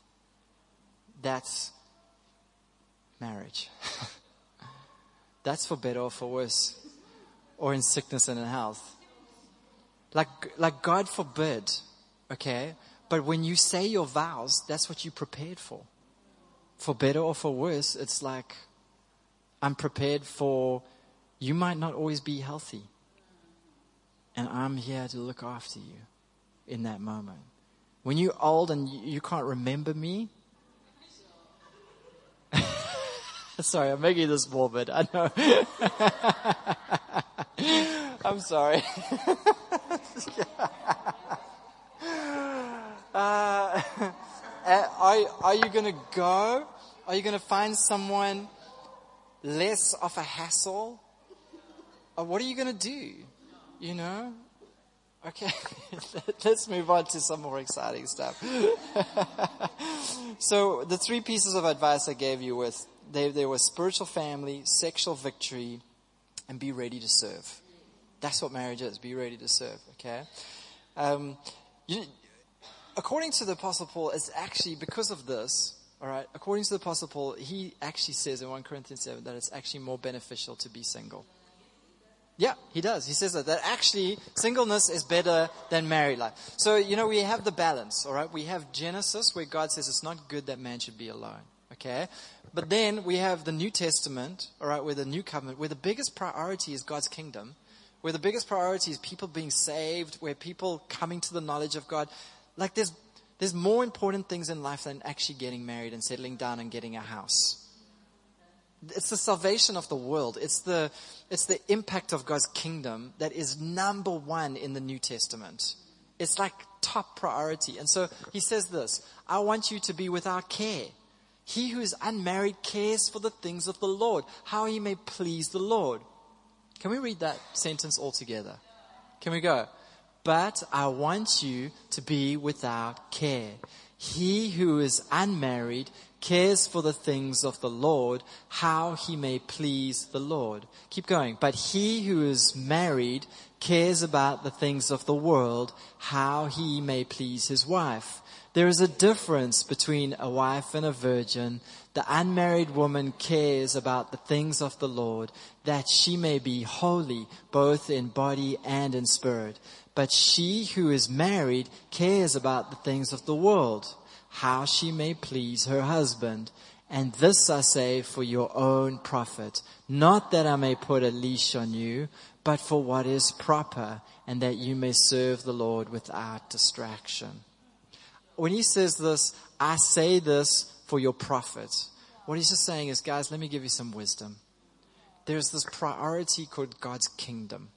That's marriage. That's for better or for worse, or in sickness and in health. Like God forbid, okay? But when you say your vows, that's what you prepared for. For better or for worse, it's like, I'm prepared for, you might not always be healthy. And I'm here to look after you in that moment. When you're old and you can't remember me. Sorry, I'm making this morbid. I know. I'm sorry. Are Are you going to go? Are you going to find someone less of a hassle? Or what are you going to do? You know? Okay, let's move on to some more exciting stuff. So the three pieces of advice I gave you was they were spiritual family, sexual victory, and be ready to serve. That's what marriage is, be ready to serve, okay? According to the Apostle Paul, it's actually because of this, all right, according to the Apostle Paul, he actually says in 1 Corinthians 7 that it's actually more beneficial to be single. Yeah, he does. He says that actually singleness is better than married life. So, you know, we have the balance, all right? We have Genesis where God says it's not good that man should be alone, okay? But then we have the New Testament, all right, where the New Covenant, where the biggest priority is God's kingdom, where the biggest priority is people being saved, where people coming to the knowledge of God. Like there's more important things in life than actually getting married and settling down and getting a house. It's the salvation of the world. It's the impact of God's kingdom that is number one in the New Testament. It's like top priority. And so he says this, I want you to be without care. He who is unmarried cares for the things of the Lord, how he may please the Lord. Can we read that sentence all together? Can we go? But I want you to be without care. He who is unmarried cares for the things of the Lord, how he may please the Lord. Keep going. But he who is married cares about the things of the world, how he may please his wife. There is a difference between a wife and a virgin. The unmarried woman cares about the things of the Lord, that she may be holy, both in body and in spirit. But she who is married cares about the things of the world, how she may please her husband. And this I say for your own profit, not that I may put a leash on you, but for what is proper, and that you may serve the Lord without distraction. When he says this, I say this for your profit. What he's just saying is, guys, let me give you some wisdom. There's this priority called God's kingdom,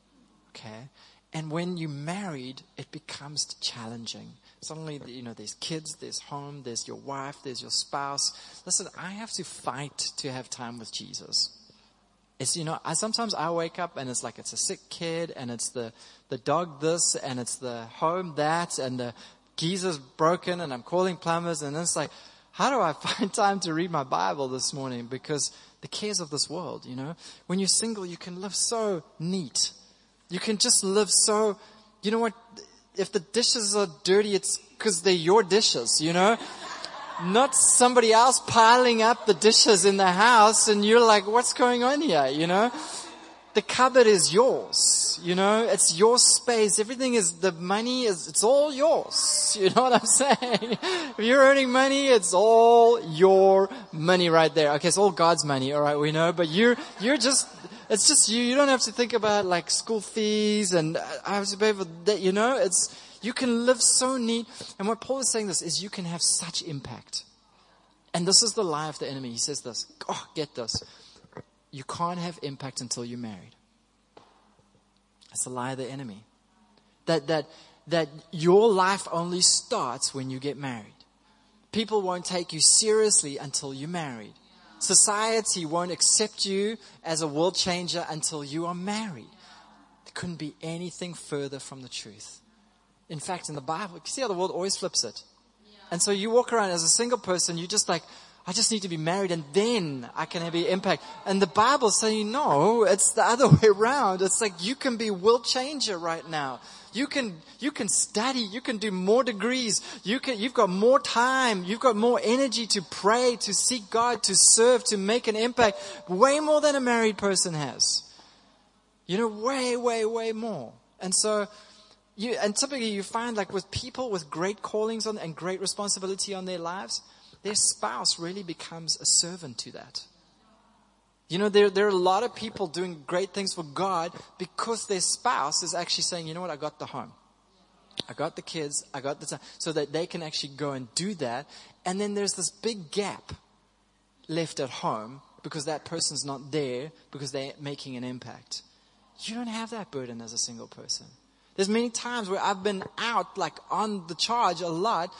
okay? And when you're married, it becomes challenging. Suddenly, you know, there's kids, there's home, there's your wife, there's your spouse. Listen, I have to fight to have time with Jesus. It's, you know, sometimes I wake up and it's like it's a sick kid and it's the dog this and it's the home that and the geezer's broken and I'm calling plumbers. And it's like, how do I find time to read my Bible this morning? Because the cares of this world, you know. When you're single, you can live so neat. You can just live so, you know what, if the dishes are dirty, it's because they're your dishes, you know? Not somebody else piling up the dishes in the house and you're like, what's going on here, you know? The cupboard is yours, you know? It's your space. Everything is, the money is, it's all yours. You know what I'm saying? If you're earning money, it's all your money right there. Okay, it's all God's money, all right, we know, but you're just... It's just you. You don't have to think about like school fees and I have to pay for that. You know, it's, you can live so neat. And what Paul is saying this is you can have such impact. And this is the lie of the enemy. He says this, oh, get this. You can't have impact until you're married. That's the lie of the enemy. That your life only starts when you get married. People won't take you seriously until you're married. Society won't accept you as a world changer until you are married. There couldn't be anything further from the truth. In fact, in the Bible, you see how the world always flips it. And so you walk around as a single person, you're just like, I just need to be married and then I can have an impact. And the Bible's saying, no, it's the other way around. It's like you can be a world changer right now. You can study, you can do more degrees, you've got more time, you've got more energy to pray, to seek God, to serve, to make an impact, way more than a married person has. You know, way, way, way more. And so typically you find like with people with great callings on and great responsibility on their lives, their spouse really becomes a servant to that. You know, there are a lot of people doing great things for God because their spouse is actually saying, you know what, I got the home. I got the kids. I got the time. So that they can actually go and do that. And then there's this big gap left at home because that person's not there because they're making an impact. You don't have that burden as a single person. There's many times where I've been out like on the charge a lot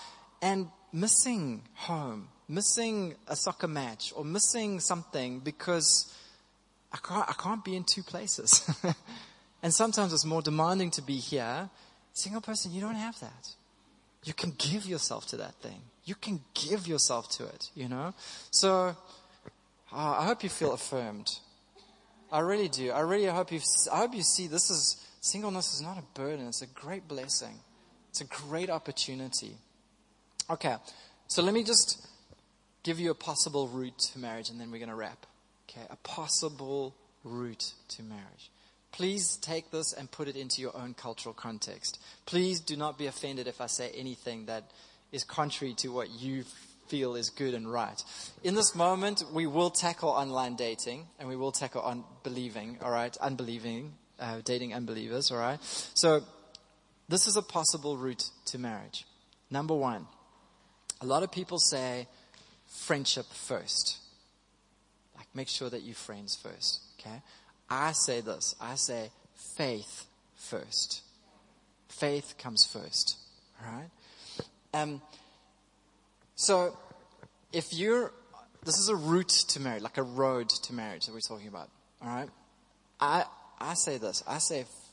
and missing home, missing a soccer match, or missing something because I can't be in two places. And sometimes it's more demanding to be here. Single person, you don't have that. You can give yourself to that thing. You can give yourself to it, you know? So I hope you feel affirmed. I really do. I hope you see this is, singleness is not a burden. It's a great blessing. It's a great opportunity. Okay, so let me just give you a possible route to marriage, and then we're going to wrap. Okay, a possible route to marriage. Please take this and put it into your own cultural context. Please do not be offended if I say anything that is contrary to what you feel is good and right. In this moment, we will tackle online dating, and we will tackle dating unbelievers, all right? So this is a possible route to marriage. Number one, a lot of people say friendship first. Like, make sure that you're friends first, okay? I say faith first. Faith comes first, all right? So if this is a route to marriage, like a road to marriage that we're talking about, all right? I say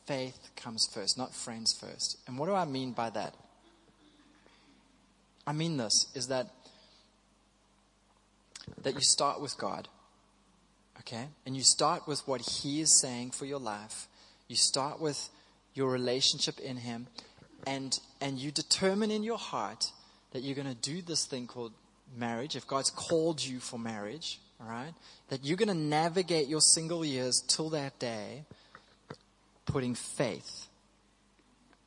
faith comes first, not friends first. And what do I mean by that? I mean this, is that you start with God. Okay? And you start with what He is saying for your life. You start with your relationship in Him. And you determine in your heart that you're going to do this thing called marriage. If God's called you for marriage, all right, that you're going to navigate your single years till that day putting faith,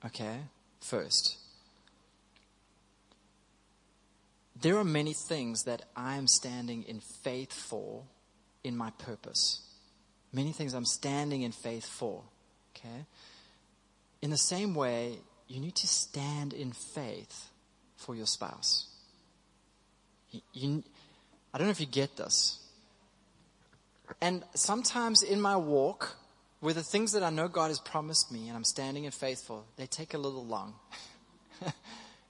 okay, first. There are many things that I am standing in faith for in my purpose. Many things I'm standing in faith for, okay? In the same way, you need to stand in faith for your spouse. I don't know if you get this. And sometimes in my walk, where the things that I know God has promised me and I'm standing in faith for, they take a little long.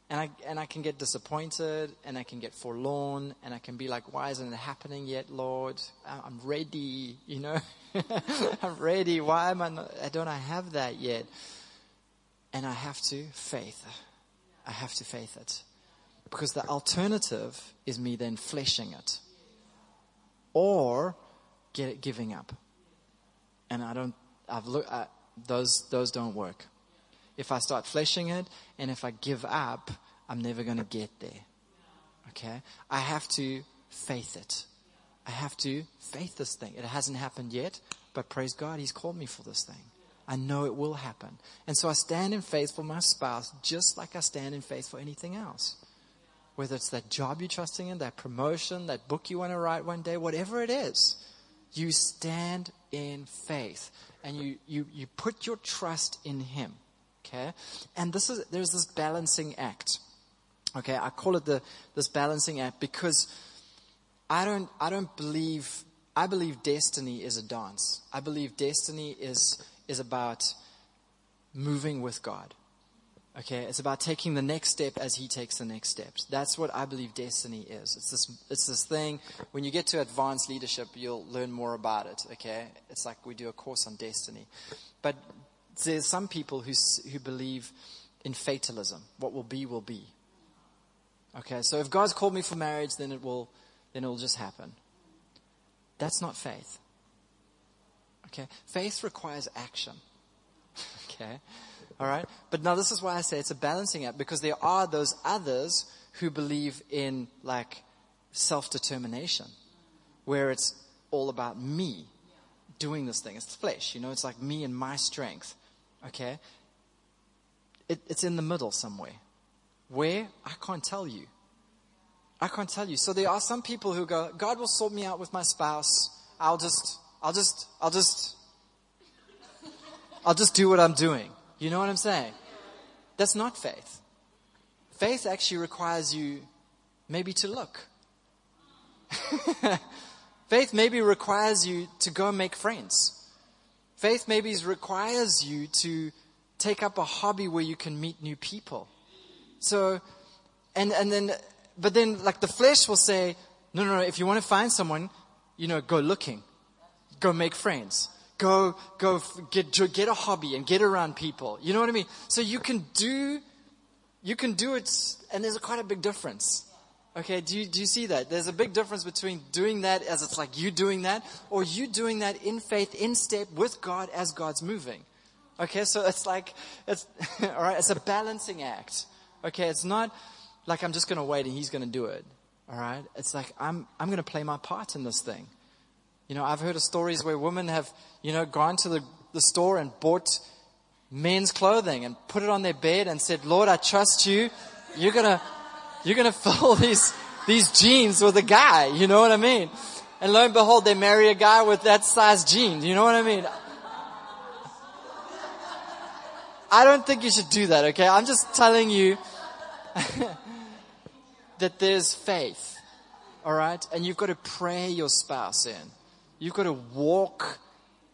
And I can get disappointed, and I can get forlorn, and I can be like, why isn't it happening yet, Lord? I'm ready, you know. I'm ready. Why am I not, don't I have that yet? And I have to faith it. Because the alternative is me then fleshing it. Or giving up. And those don't work. If I start fleshing it, and if I give up, I'm never going to get there. Okay? I have to faith it. I have to faith this thing. It hasn't happened yet, but praise God, He's called me for this thing. I know it will happen. And so I stand in faith for my spouse just like I stand in faith for anything else. Whether it's that job you're trusting in, that promotion, that book you want to write one day, whatever it is, you stand in faith. And you put your trust in Him. Okay, and there's this balancing act. Okay, I call it this balancing act because I believe destiny is a dance. I believe destiny is about moving with God. Okay, it's about taking the next step as He takes the next steps. That's what I believe destiny is. It's this thing. When you get to advanced leadership, you'll learn more about it. Okay, it's like we do a course on destiny, but there's some people who believe in fatalism. What will be, will be. Okay, so if God's called me for marriage, then it will just happen. That's not faith. Okay, faith requires action. Okay, all right. But now this is why I say it's a balancing act, because there are those others who believe in like self-determination, where it's all about me doing this thing. It's flesh, you know. It's like me and my strength. Okay, it's in the middle somewhere, where I can't tell you. So there are some people who go, God will sort me out with my spouse. I'll just do what I'm doing. You know what I'm saying? That's not faith. Faith actually requires you maybe to look. Faith maybe requires you to go make friends. Faith maybe requires you to take up a hobby where you can meet new people. So, and then But then, like, the flesh will say, no, if you want to find someone, go looking. Go make friends. Go get a hobby and get around people. You know what I mean? So you can do it, and there's quite a big difference. Okay, do you see that? There's a big difference between doing that as it's like you doing that, or you doing that in faith, in step with God as God's moving. Okay, so it's all right, it's a balancing act. Okay, it's not like I'm just going to wait and he's going to do it. All right, it's like I'm going to play my part in this thing. I've heard of stories where women have, gone to the store and bought men's clothing and put it on their bed and said, Lord, I trust you. You're going to fill these jeans with a guy. You know what I mean? And lo and behold, they marry a guy with that size jeans. You know what I mean? I don't think you should do that, okay? I'm just telling you that there's faith, all right? And you've got to pray your spouse in. You've got to walk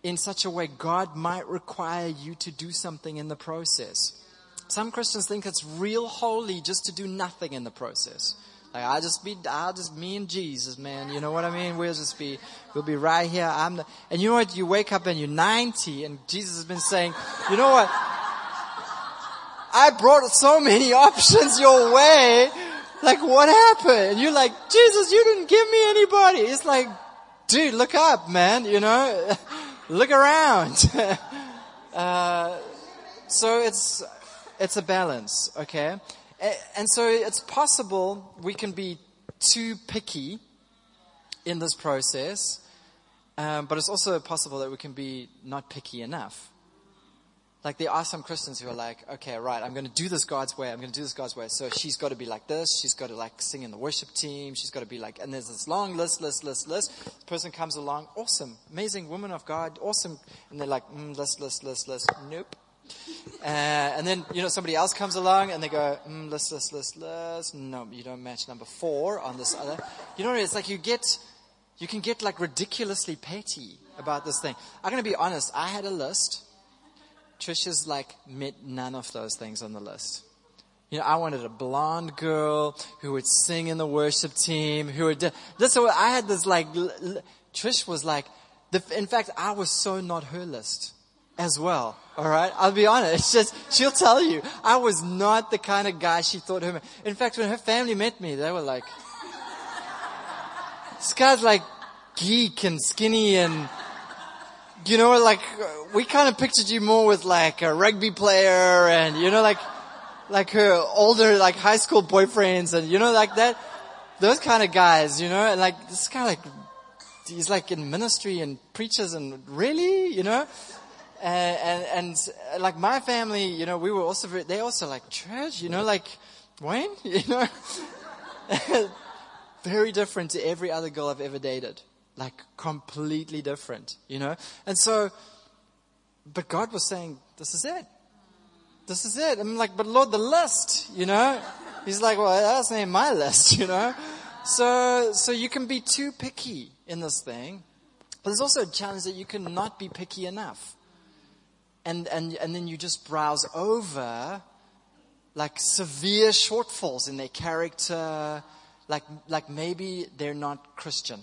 in such a way God might require you to do something in the process. Some Christians think it's real holy just to do nothing in the process. Like, me and Jesus, man. You know what I mean? We'll be right here. And you know what? You wake up and you're 90 and Jesus has been saying, you know what? I brought so many options your way. Like, what happened? And you're like, Jesus, you didn't give me anybody. It's like, dude, look up, man. Look around. So it's a balance, okay? And so it's possible we can be too picky in this process, but it's also possible that we can be not picky enough. Like, there are some Christians who are like, okay, right, I'm going to do this God's way. So she's got to be like this. She's got to, like, sing in the worship team. She's got to be like, and there's this long list. The person comes along, awesome, amazing woman of God, awesome. And they're like, list, nope. And then, somebody else comes along and they go, list, no, you don't match number 4 on this other. You know what I mean? It's like you can get like ridiculously petty about this thing. I'm going to be honest. I had a list. Trisha's like met none of those things on the list. I wanted a blonde girl who would sing in the worship team, I had this like, Trish was like, in fact, I was so not her list as well. All right. I'll be honest. It's just, she'll tell you, I was not the kind of guy she thought her. In fact, when her family met me, they were like, this guy's like geek and skinny and, like, we kind of pictured you more with, like, a rugby player and, like her older, like, high school boyfriends and, like that, those kind of guys, and, like, this guy, like, he's, like, in ministry and preaches and really, and like, my family, we were also, they also, like, church, like, Wayne, very different to every other girl I've ever dated. Like, completely different, And so, but God was saying, this is it. I'm like, but Lord, the list, He's like, well, that's not my list, So you can be too picky in this thing. But there's also a challenge that you cannot be picky enough. And then you just browse over, like, severe shortfalls in their character. Like maybe they're not Christian.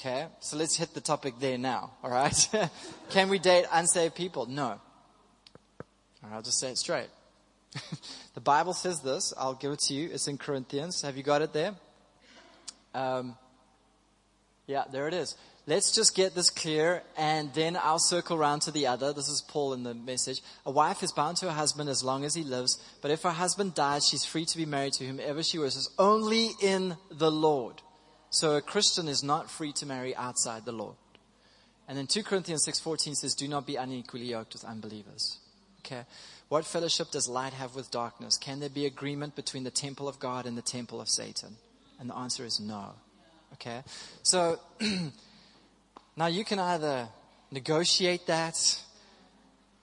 Okay, so let's hit the topic there now, all right? Can we date unsaved people? No. All right, I'll just say it straight. The Bible says this. I'll give it to you. It's in Corinthians. Have you got it there? Yeah, there it is. Let's just get this clear, and then I'll circle round to the other. This is Paul in the message. A wife is bound to her husband as long as he lives, but if her husband dies, she's free to be married to whomever she wishes, only in the Lord. So a Christian is not free to marry outside the Lord. And then 2 Corinthians 6:14 says, do not be unequally yoked with unbelievers. Okay. What fellowship does light have with darkness? Can there be agreement between the temple of God and the temple of Satan? And the answer is no. Okay. So now you can either negotiate that,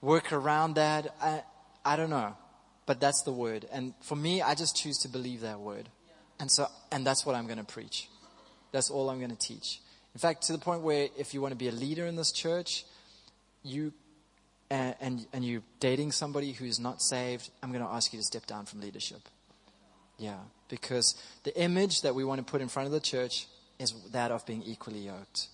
work around that. I don't know, but that's the word. And for me, I just choose to believe that word. And that's what I'm going to preach. That's all I'm going to teach. In fact, to the point where if you want to be a leader in this church, and you're dating somebody who is not saved, I'm going to ask you to step down from leadership. Yeah, because the image that we want to put in front of the church is that of being equally yoked.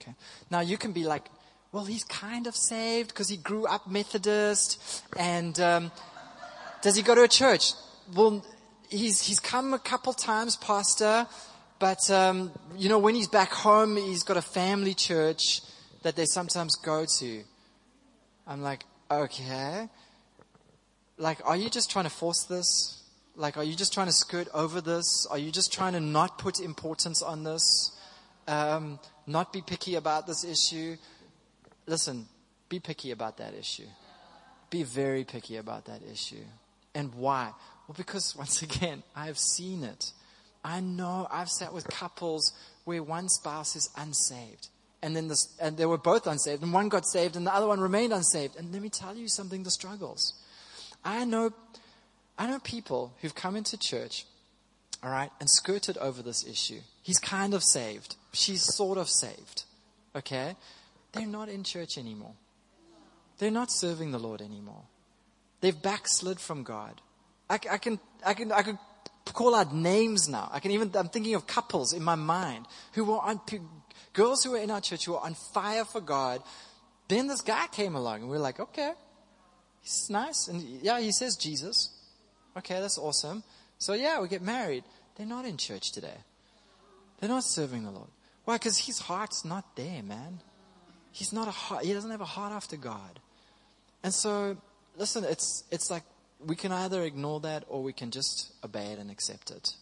Okay. Now you can be like, well, he's kind of saved because he grew up Methodist, and does he go to a church? Well, he's come a couple times, pastor, but when he's back home, he's got a family church that they sometimes go to. I'm like, okay, like, are you just trying to force this? Like, are you just trying to skirt over this? Are you just trying to not put importance on this? Not be picky about this issue? Listen, be picky about that issue. Be very picky about that issue. And why? Well, because once again, I've seen it. I know I've sat with couples where one spouse is unsaved. And then and they were both unsaved. And one got saved and the other one remained unsaved. And let me tell you something, the struggles. I know people who've come into church, all right, and skirted over this issue. He's kind of saved. She's sort of saved, okay? They're not in church anymore. They're not serving the Lord anymore. They've backslid from God. I can call out names now. I'm thinking of couples in my mind girls who were in our church who were on fire for God. Then this guy came along and we're like, okay, he's nice. And yeah, he says Jesus. Okay, that's awesome. So yeah, we get married. They're not in church today. They're not serving the Lord. Why? Because his heart's not there, man. He doesn't have a heart after God. And so, listen, it's like we can either ignore that or we can just obey it and accept it.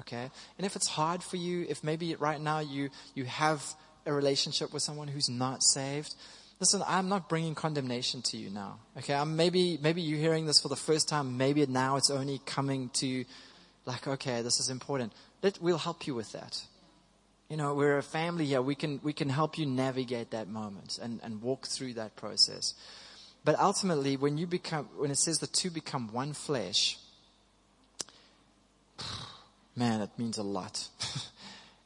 Okay? And if it's hard for you, if maybe right now you have a relationship with someone who's not saved, listen, I'm not bringing condemnation to you now. Okay, maybe you're hearing this for the first time. Maybe now it's only coming to, like, okay, this is important. We'll help you with that. You know, we're a family here. We can help you navigate that moment and walk through that process. But ultimately, when it says the two become one flesh, man, it means a lot.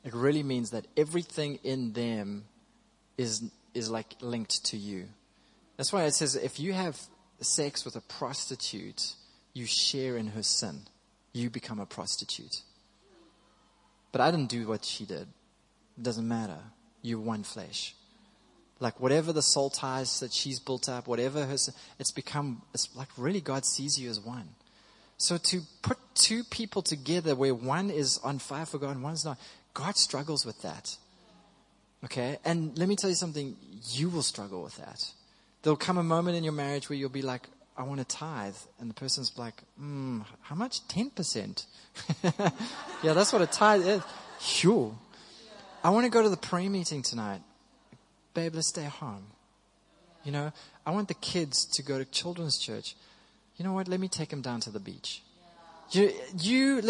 It really means that everything in them is like linked to you. That's why it says if you have sex with a prostitute, you share in her sin. You become a prostitute. But I didn't do what she did. It doesn't matter. You're one flesh. Like whatever the soul ties that she's built up, whatever her sin, it's like really God sees you as one. So to put two people together where one is on fire for God and one's not, God struggles with that. Okay, and let me tell you something, you will struggle with that. There'll come a moment in your marriage where you'll be like, I want to tithe. And the person's like, how much? 10%. Yeah, that's what a tithe is. Sure. I want to go to the prayer meeting tonight. Babe, let's stay home. You know, I want the kids to go to children's church. You know what? Let me take them down to the beach. Let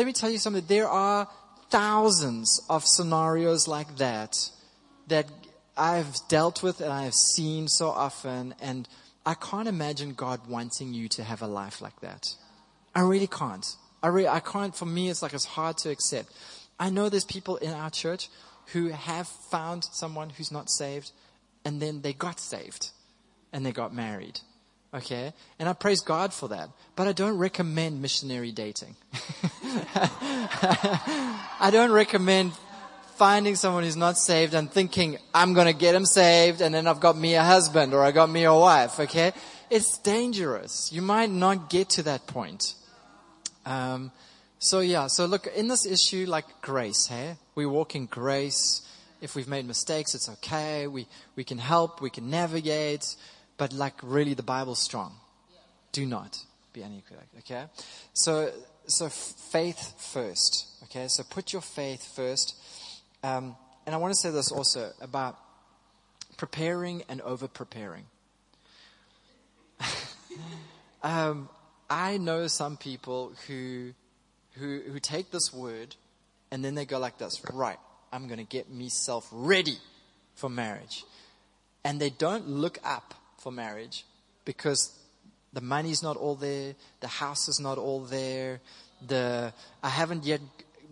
me tell you something. There are thousands of scenarios like that I've dealt with and I have seen so often, and I can't imagine God wanting you to have a life like that. I really can't. I can't. For me, it's like it's hard to accept. I know there's people in our church who have found someone who's not saved, and then they got saved and they got married. Okay? And I praise God for that. But I don't recommend missionary dating. I don't recommend finding someone who's not saved and thinking, I'm going to get him saved and then I've got me a husband or I got me a wife, okay? It's dangerous. You might not get to that point. So look, in this issue, like grace, hey? We walk in grace. If we've made mistakes, it's okay. We can help, we can navigate, but like really the Bible's strong. Do not be unequal, okay? So faith first, okay? So put your faith first. And I want to say this also about preparing and over-preparing. I know some people who take this word and then they go like this, right, I'm going to get myself ready for marriage. And they don't look up for marriage because the money's not all there, the house is not all there, I haven't yet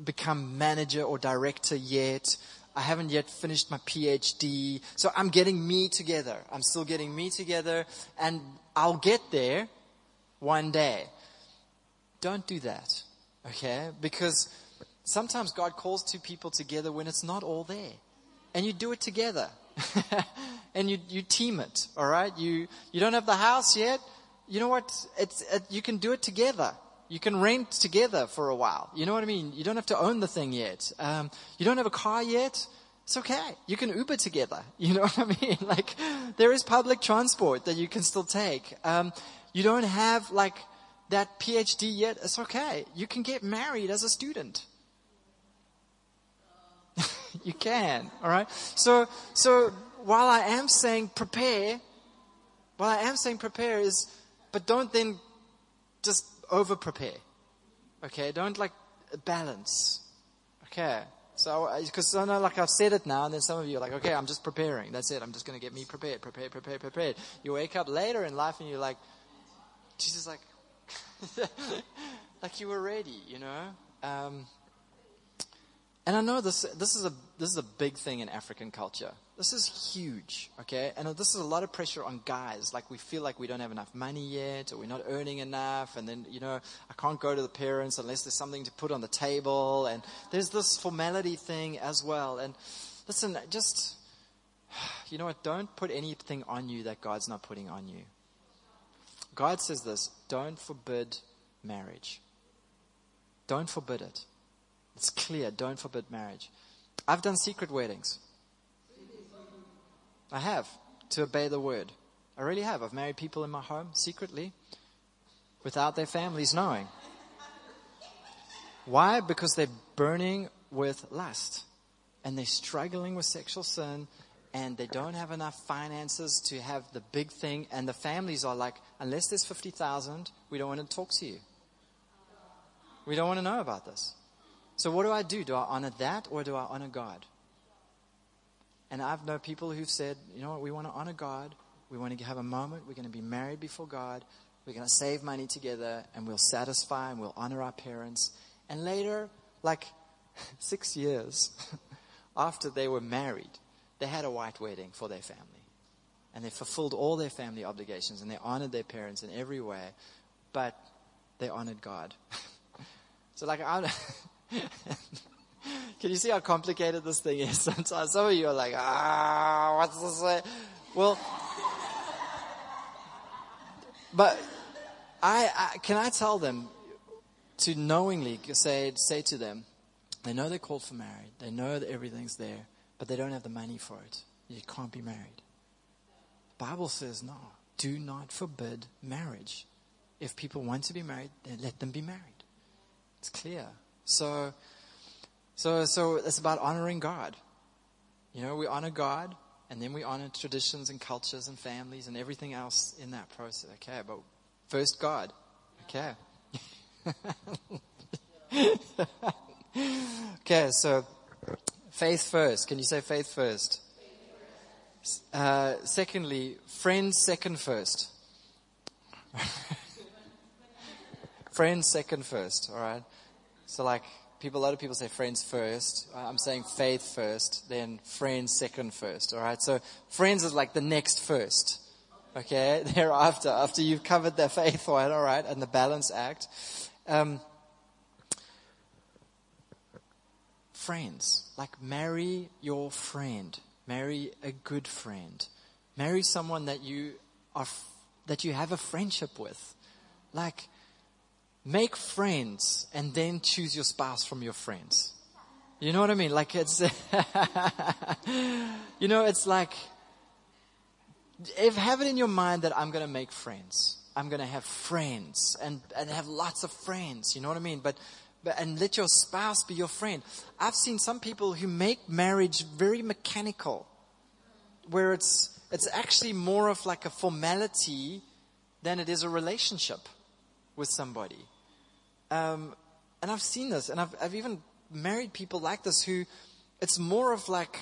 become manager or director yet. I haven't yet finished my PhD. So I'm getting me together. I'm still getting me together and I'll get there one day. Don't do that. Okay? Because sometimes God calls two people together when it's not all there. And you do it together. And you team it, all right? You don't have the house yet. You know what? You can do it together. You can rent together for a while. You know what I mean? You don't have to own the thing yet. You don't have a car yet. It's okay. You can Uber together. You know what I mean? Like, there is public transport that you can still take. You don't have, like, that PhD yet. It's okay. You can get married as a student. You can, all right? So while I am saying prepare is, but don't then just over-prepare, okay? Don't, like, balance, okay? So, because I know, like, I've said it now, and then some of you are like, okay, I'm just preparing. That's it. I'm just going to get me prepared. You wake up later in life, and you're like, Jesus, like, like you were ready, you know? And I know this is a big thing in African culture. This is huge, okay? And this is a lot of pressure on guys. Like, we feel like we don't have enough money yet, or we're not earning enough, and then, you know, I can't go to the parents unless there's something to put on the table, and there's this formality thing as well. And listen, just, you know what, don't put anything on you that God's not putting on you. God says this, don't forbid marriage. Don't forbid it. It's clear, don't forbid marriage. I've done secret weddings. I have, to obey the word. I really have. I've married people in my home secretly without their families knowing. Why? Because they're burning with lust and they're struggling with sexual sin and they don't have enough finances to have the big thing, and the families are like, unless there's 50,000, we don't want to talk to you. We don't want to know about this. So what do I do? Do I honor that or do I honor God? And I've known people who've said, you know what, we want to honor God. We want to have a moment. We're going to be married before God. We're going to save money together, and we'll satisfy and we'll honor our parents. And later, like 6 years after they were married, they had a white wedding for their family. And they fulfilled all their family obligations, and they honored their parents in every way. But they honored God. So like, I can you see how complicated this thing is? Sometimes some of you are like, what's this way? Well, but can I tell them to knowingly say to them, they know they're called for marriage, they know that everything's there, but they don't have the money for it. You can't be married. The Bible says no. Do not forbid marriage. If people want to be married, then let them be married. It's clear. So it's about honoring God. You know, we honor God, and then we honor traditions and cultures and families and everything else in that process. Okay, but first God. Okay. Okay, so faith first. Can you say faith first? Secondly, friends second first. Friends second first, all right? So like, a lot of people say friends first. I'm saying faith first, then friends second first. All right. So friends is like the next first. Okay. Thereafter, after you've covered the faith one, all right, and the balance act. Friends, like marry your friend, marry a good friend, marry someone that you have a friendship with, like. Make friends and then choose your spouse from your friends. You know what I mean? Like it's, you know, it's like, if have it in your mind that I'm going to make friends. I'm going to have friends and have lots of friends. You know what I mean? But and let your spouse be your friend. I've seen some people who make marriage very mechanical, where it's actually more of like a formality than it is a relationship with somebody. And I've seen this, and I've even married people like this who, it's more of like,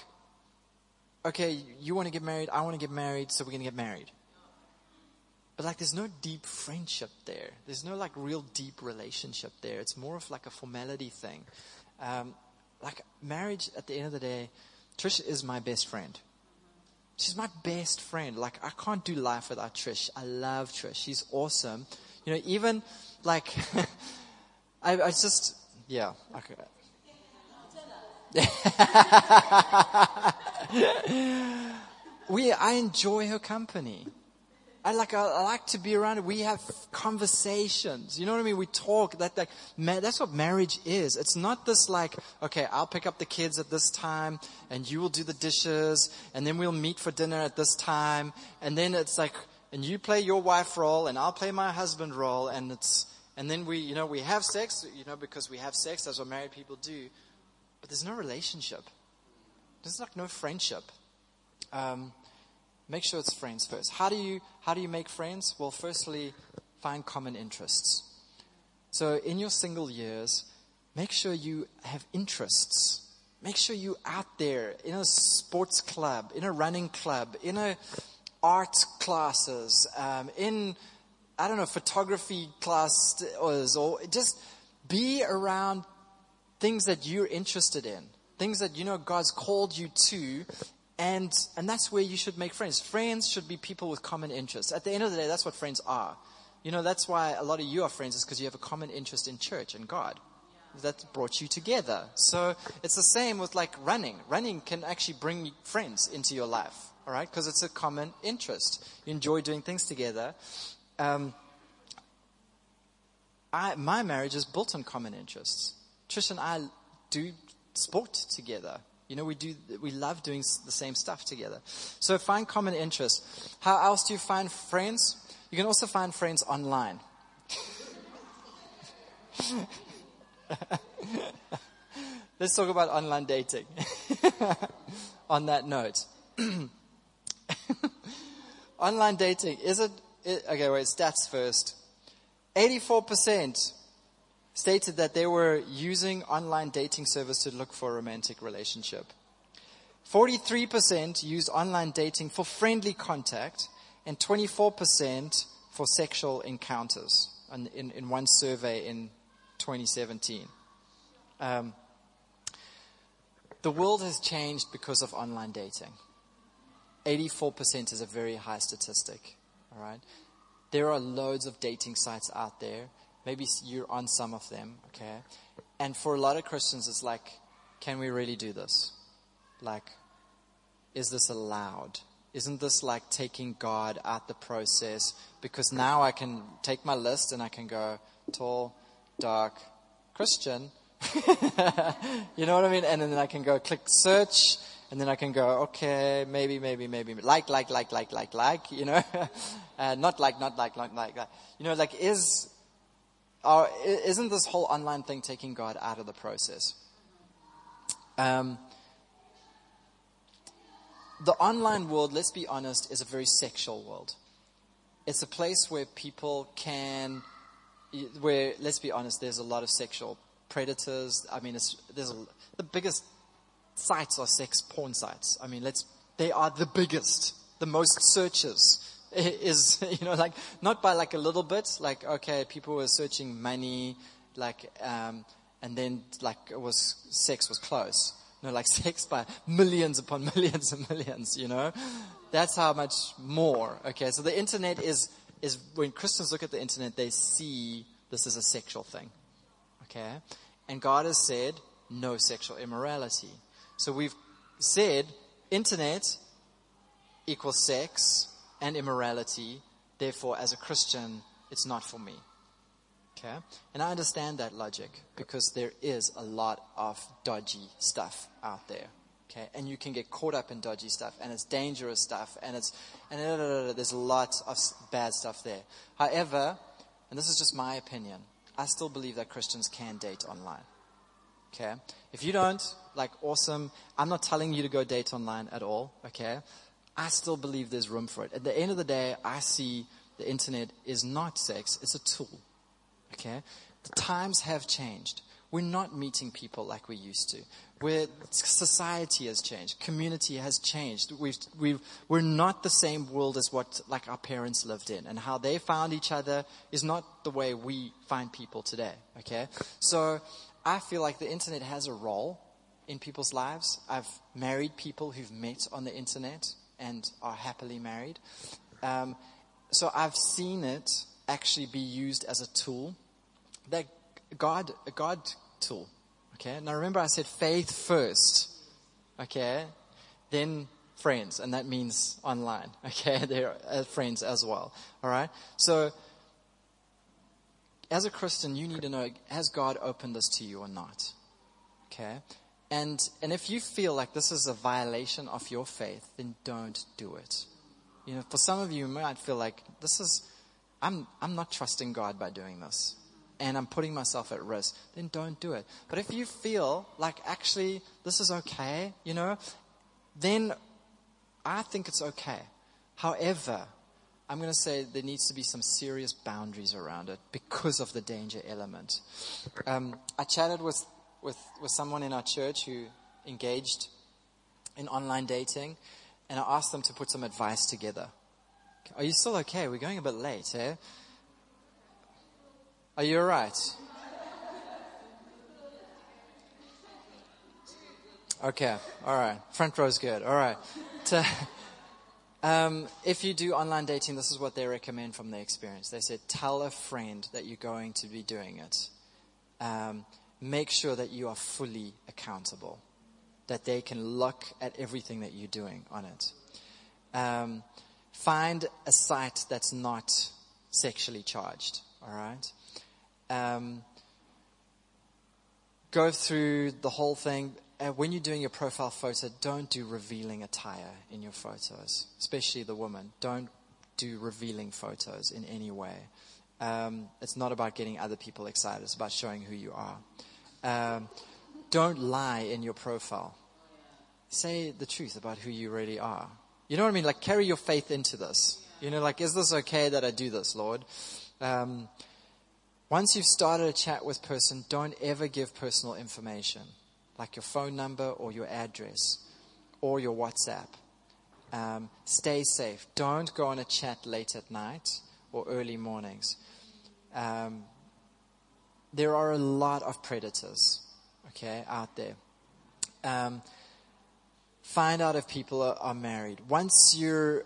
okay, you want to get married, I want to get married, so we're going to get married. But like, there's no deep friendship there. There's no like real deep relationship there. It's more of like a formality thing. Like marriage, at the end of the day, Trisha is my best friend. She's my best friend. Like, I can't do life without Trish. I love Trish. She's awesome. You know, even like I just, yeah. Okay. I enjoy her company. I like to be around her. We have conversations. You know what I mean? We talk. That's what marriage is. It's not this like, okay, I'll pick up the kids at this time and you will do the dishes and then we'll meet for dinner at this time. And then it's like, and you play your wife role and I'll play my husband role. And then we have sex, because we have sex. That's what married people do. But there's no relationship. There's like no friendship. Make sure it's friends first. How do you make friends? Well, firstly, find common interests. So in your single years, make sure you have interests. Make sure you're out there in a sports club, in a running club, in a art classes, photography classes, or just be around things that you're interested in, things that you know God's called you to, and that's where you should make friends. Friends should be people with common interests. At the end of the day, that's what friends are. That's why a lot of you are friends, is because you have a common interest in church and God. That brought you together. So it's the same with like running. Running can actually bring friends into your life, all right? Because it's a common interest. You enjoy doing things together. My marriage is built on common interests. Trish and I do sport together. We love doing the same stuff together. So find common interests. How else do you find friends? You can also find friends online. Let's talk about online dating. On that note, online dating okay, wait, stats first. 84% stated that they were using online dating service to look for a romantic relationship. 43% used online dating for friendly contact and 24% for sexual encounters in one survey in 2017. The world has changed because of online dating. 84% is a very high statistic. All right. There are loads of dating sites out there. Maybe you're on some of them, okay? And for a lot of Christians, it's like, can we really do this? Like, is this allowed? Isn't this like taking God out the process? Because now I can take my list and I can go tall, dark, Christian. You know what I mean? And then I can go click search. And then I can go, okay, maybe, like, not like. Isn't this whole online thing taking God out of the process? The online world, let's be honest, is a very sexual world. It's a place where let's be honest, there's a lot of sexual predators. I mean, the biggest sites are sex porn sites. I mean, they are the biggest, the most searches. Not by like a little bit, like, okay, people were searching money, like, and then like sex was close. No, like sex by millions upon millions and millions, that's how much more. Okay. So the internet is when Christians look at the internet, they see this is a sexual thing. Okay. And God has said no sexual immorality. So we've said internet equals sex and immorality, therefore, as a Christian, it's not for me. Okay? And I understand that logic because there is a lot of dodgy stuff out there. Okay? And you can get caught up in dodgy stuff, and it's dangerous stuff, and there's a lot of bad stuff there. However, and this is just my opinion, I still believe that Christians can date online. Okay? If you don't, like, awesome. I'm not telling you to go date online at all. Okay? I still believe there's room for it. At the end of the day, I see the internet is not sex. It's a tool. Okay? The times have changed. We're not meeting people like we used to. Society has changed. Community has changed. We're not the same world as what like our parents lived in. And how they found each other is not the way we find people today. Okay? So I feel like the internet has a role in people's lives. I've married people who've met on the internet and are happily married. So I've seen it actually be used as a tool that God tool, okay? Now remember I said faith first, okay? Then friends, and that means online, okay? They're friends as well, all right? So as a Christian, you need to know, has God opened this to you or not, okay? And if you feel like this is a violation of your faith, then don't do it. You know, for some of you might feel like this is, I'm not trusting God by doing this, and I'm putting myself at risk. Then don't do it. But if you feel like actually this is okay, you know, then I think it's okay. However, I'm going to say there needs to be some serious boundaries around it because of the danger element. I chatted with someone in our church who engaged in online dating, and I asked them to put some advice together. Are you still okay? We're going a bit late, eh? Are you all right? Okay, all right. Front row's good, all right. If you do online dating, this is what they recommend from their experience. They said, tell a friend that you're going to be doing it. Make sure that you are fully accountable, that they can look at everything that you're doing on it. Find a site that's not sexually charged, all right? Go through the whole thing. When you're doing your profile photo, don't do revealing attire in your photos, especially the woman. Don't do revealing photos in any way. It's not about getting other people excited. It's about showing who you are. Don't lie in your profile. Say the truth about who you really are. You know what I mean? Like, carry your faith into this. You know, like, is this okay that I do this, Lord? Once you've started a chat with person, don't ever give personal information, like your phone number or your address or your WhatsApp. Stay safe. Don't go on a chat late at night or early mornings. There are a lot of predators, okay, out there. Find out if people are married. Once you've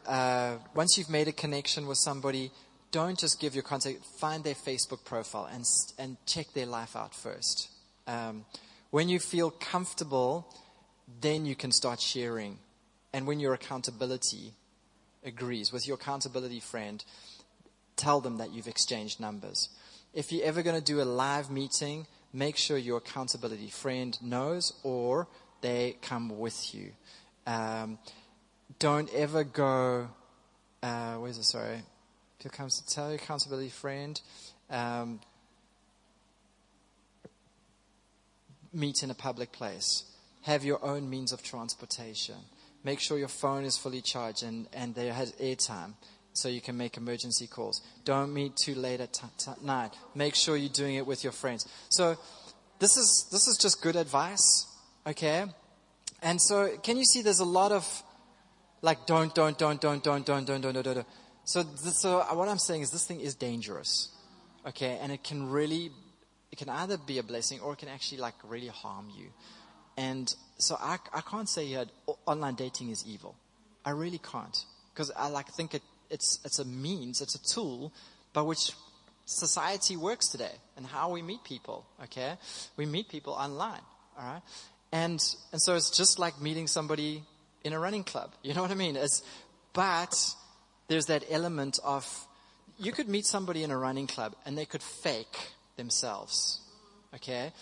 made a connection with somebody, don't just give your contact. Find their Facebook profile and check their life out first. When you feel comfortable, then you can start sharing. And when your accountability agrees with your accountability friend, tell them that you've exchanged numbers. If you're ever going to do a live meeting, make sure your accountability friend knows, or they come with you. Don't ever go, If it comes to tell your accountability friend, meet in a public place. Have your own means of transportation. Make sure your phone is fully charged and there has airtime so you can make emergency calls. Don't meet too late at night. Make sure you're doing it with your friends. So this is just good advice. Okay, and so can you see there's a lot of like don't. So what I'm saying is this thing is dangerous, okay, and it can either be a blessing or it can actually like really harm you. And so I can't say online dating is evil. I really can't, because I like think it's a means, it's a tool by which society works today and how we meet people. Okay, we meet people online, all right. And so it's just like meeting somebody in a running club. You know what I mean? But there's that element of, you could meet somebody in a running club and they could fake themselves, okay?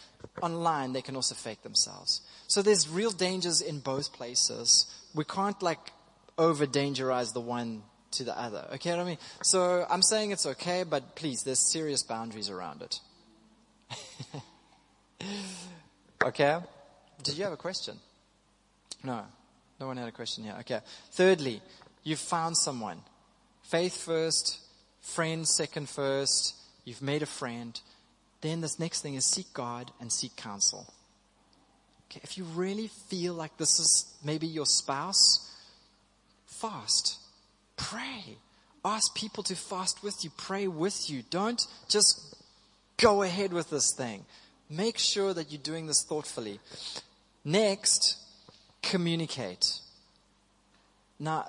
Online, they can also fake themselves. So there's real dangers in both places. We can't like over-dangerize the one to the other, okay? You know what I mean? So I'm saying it's okay, but please, there's serious boundaries around it. Okay? Did you have a question? No. No one had a question here. Okay. Thirdly, you've found someone. Faith first, friend second first, you've made a friend. Then this next thing is seek God and seek counsel. Okay. If you really feel like this is maybe your spouse, fast. Pray. Ask people to fast with you. Pray with you. Don't just go ahead with this thing. Make sure that you're doing this thoughtfully. Next, communicate. Now,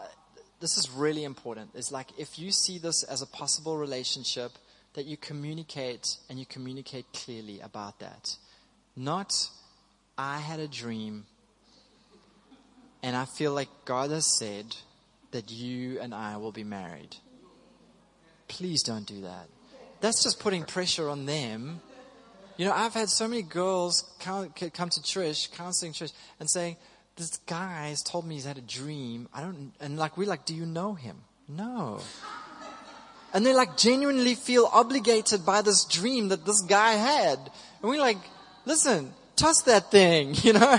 this is really important. It's like if you see this as a possible relationship, that you communicate, and you communicate clearly about that. Not, I had a dream, and I feel like God has said that you and I will be married. Please don't do that. That's just putting pressure on them. You know, I've had so many girls come to Trish, counseling Trish, and saying, this guy's told me he's had a dream. We're like, do you know him? No. And they like genuinely feel obligated by this dream that this guy had. And we're like, listen, toss that thing, you know.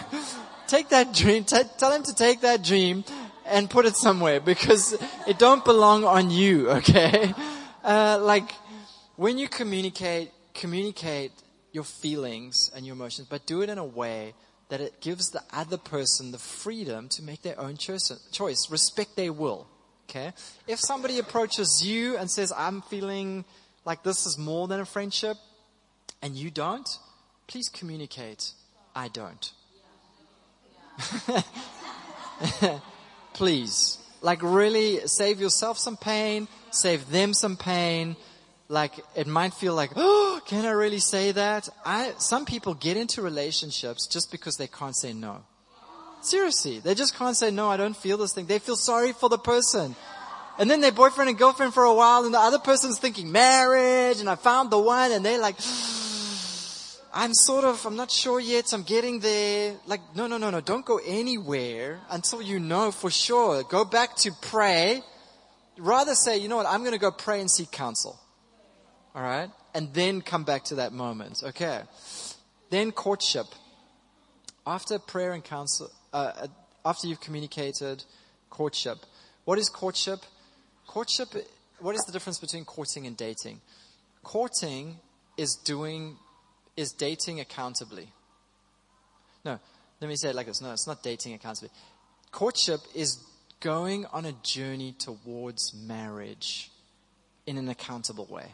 Take that dream. Tell him to take that dream and put it somewhere because it don't belong on you, okay? When you communicate your feelings and your emotions, but do it in a way that it gives the other person the freedom to make their own choice. Respect their will, okay? If somebody approaches you and says, I'm feeling like this is more than a friendship, and you don't, please communicate, I don't. Please. Like, really save yourself some pain, save them some pain. Like, it might feel like, oh, can I really say that? Some people get into relationships just because they can't say no. Seriously, they just can't say no, I don't feel this thing. They feel sorry for the person. And then they're boyfriend and girlfriend for a while, and the other person's thinking marriage, and I found the one, and they're like, I'm not sure yet, I'm getting there. Like, no, don't go anywhere until you know for sure. Go back to pray. Rather say, you know what, I'm going to go pray and seek counsel. All right? And then come back to that moment. Okay. Then courtship. After prayer and counsel, after you've communicated, courtship. What is courtship? Courtship, what is the difference between courting and dating? Courting is dating accountably. No, let me say it like this. No, it's not dating accountably. Courtship is going on a journey towards marriage in an accountable way.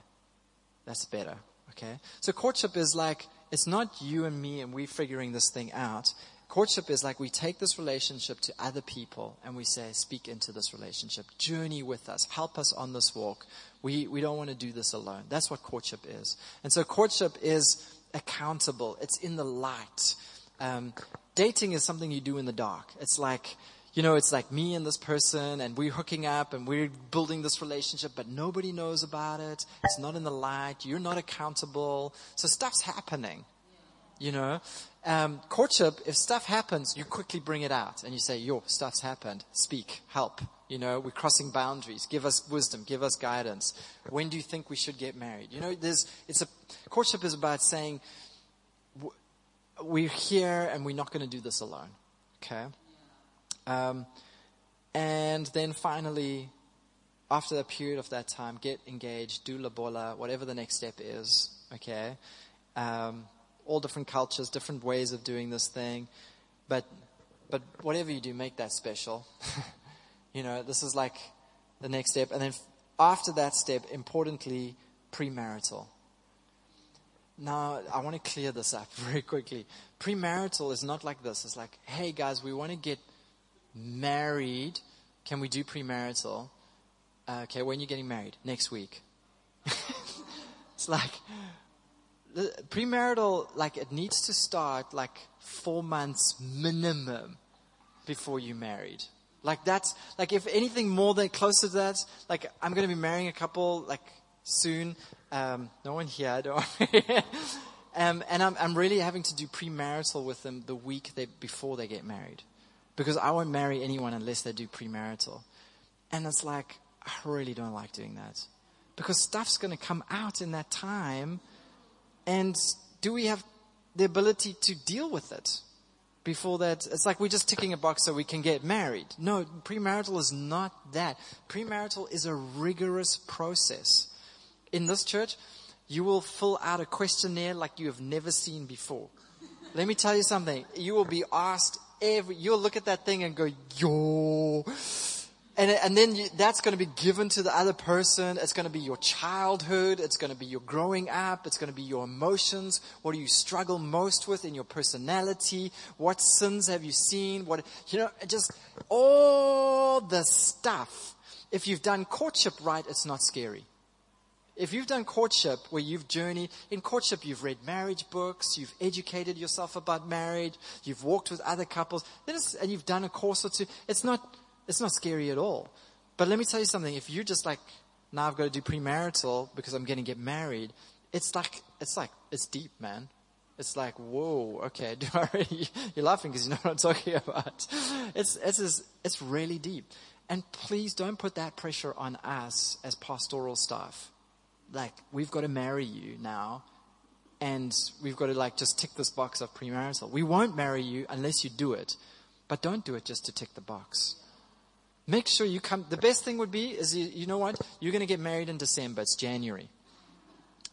That's better, okay? So courtship is like, it's not you and me and we figuring this thing out. Courtship is like we take this relationship to other people and we say, speak into this relationship. Journey with us. Help us on this walk. We don't want to do this alone. That's what courtship is. And so courtship is accountable. It's in the light. Dating is something you do in the dark. It's like, you know, it's like me and this person and we're hooking up and we're building this relationship, but nobody knows about it. It's not in the light. You're not accountable. So stuff's happening, you know. Courtship, if stuff happens, you quickly bring it out and you say, yo, stuff's happened. Speak, help. You know, we're crossing boundaries. Give us wisdom. Give us guidance. When do you think we should get married? You know, courtship is about saying we're here and we're not going to do this alone. Okay. And then finally, after a period of that time, get engaged, do lobola, whatever the next step is, okay? All different cultures, different ways of doing this thing. But whatever you do, make that special. You know, this is like the next step. And then after that step, importantly, premarital. Now, I want to clear this up very quickly. Premarital is not like this. It's like, hey, guys, we want to get married, can we do premarital? Okay, when are you getting married? Next week. It's like, premarital, like it needs to start like 4 months minimum before you're married. Like that's, like if anything more than closer to that, like I'm going to be marrying a couple like soon. No one here, don't worry. And I'm really having to do premarital with them the week before they get married. Because I won't marry anyone unless they do premarital. And it's like, I really don't like doing that. Because stuff's going to come out in that time. And do we have the ability to deal with it before that? It's like we're just ticking a box so we can get married. No, premarital is not that. Premarital is a rigorous process. In this church, you will fill out a questionnaire like you have never seen before. Let me tell you something. You will be asked you'll look at that thing and go, yo. And then that's going to be given to the other person. It's going to be your childhood. It's going to be your growing up. It's going to be your emotions. What do you struggle most with in your personality? What sins have you seen? Just all the stuff. If you've done courtship right, it's not scary. If you've done courtship where you've journeyed, in courtship you've read marriage books, you've educated yourself about marriage, you've walked with other couples, and you've done a course or two, it's not scary at all. But let me tell you something, if you're just like, now I've got to do premarital because I'm going to get married, it's deep, man. It's like, whoa, okay, you're laughing because you know what I'm talking about. It's really deep. And please don't put that pressure on us as pastoral staff. Like, we've got to marry you now, and we've got to like just tick this box of premarital. We won't marry you unless you do it, but don't do it just to tick the box. Make sure you come. The best thing would be is, you know what? You're going to get married in December. It's January.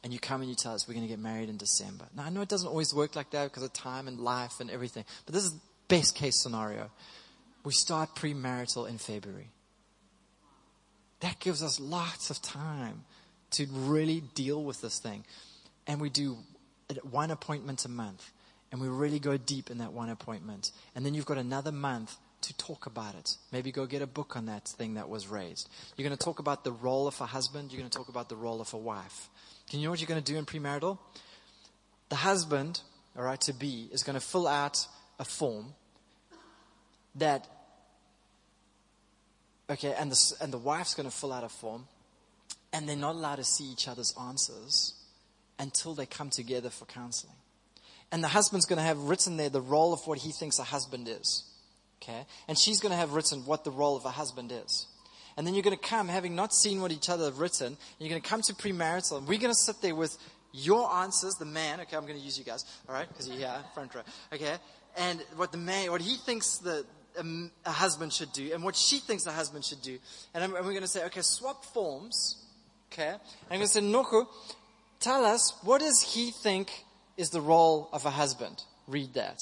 And you come and you tell us we're going to get married in December. Now, I know it doesn't always work like that because of time and life and everything. But this is the best case scenario. We start premarital in February. That gives us lots of time to really deal with this thing. And we do one appointment a month. And we really go deep in that one appointment. And then you've got another month to talk about it. Maybe go get a book on that thing that was raised. You're going to talk about the role of a husband. You're going to talk about the role of a wife. You know what you're going to do in premarital? The husband, all right, to be, is going to fill out a form that, okay, and the wife's going to fill out a form, and they're not allowed to see each other's answers until they come together for counseling. And the husband's going to have written there the role of what he thinks a husband is. Okay? And she's going to have written what the role of a husband is. And then you're going to come, having not seen what each other have written, and you're going to come to premarital, and we're going to sit there with your answers, the man, okay, I'm going to use you guys, all right, because you're here, front row, okay, and what the man, what he thinks a husband should do, and what she thinks a husband should do, and we're going to say, okay, swap forms, okay, and I'm going to say, Noko, tell us, what does he think is the role of a husband? Read that.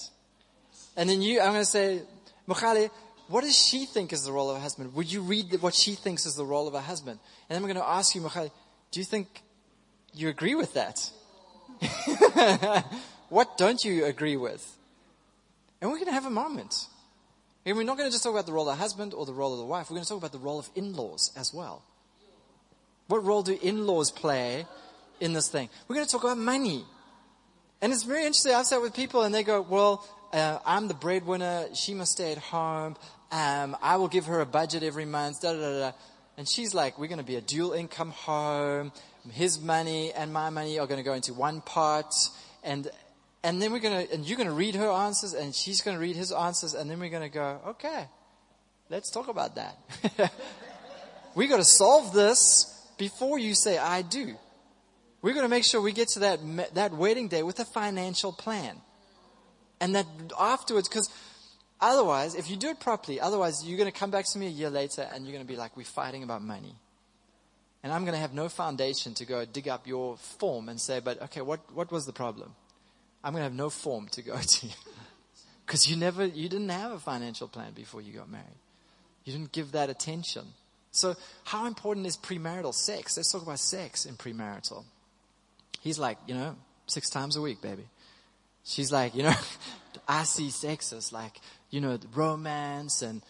And then I'm going to say, Mukhale, what does she think is the role of a husband? Would you read what she thinks is the role of a husband? And then we're going to ask you, Mukhale, do you think you agree with that? What don't you agree with? And we're going to have a moment. And we're not going to just talk about the role of a husband or the role of the wife. We're going to talk about the role of in-laws as well. What role do in-laws play in this thing? We're going to talk about money. And it's very interesting. I've sat with people and they go, well, I'm the breadwinner. She must stay at home. I will give her a budget every month. Da, da, da, da. And she's like, we're going to be a dual income home. His money and my money are going to go into one pot. And then you're going to read her answers and she's going to read his answers. And then we're going to go, okay, let's talk about that. We got to solve this before you say, I do. We're going to make sure we get to that wedding day with a financial plan. And that afterwards, because otherwise, if you do it properly, otherwise you're going to come back to me a year later and you're going to be like, we're fighting about money. And I'm going to have no foundation to go dig up your form and say, but okay, what was the problem? I'm going to have no form to go to. Because you didn't have a financial plan before you got married. You didn't give that attention. So how important is premarital sex? Let's talk about sex in premarital. He's like, 6 times a week, baby. She's like, I see sex as like, romance and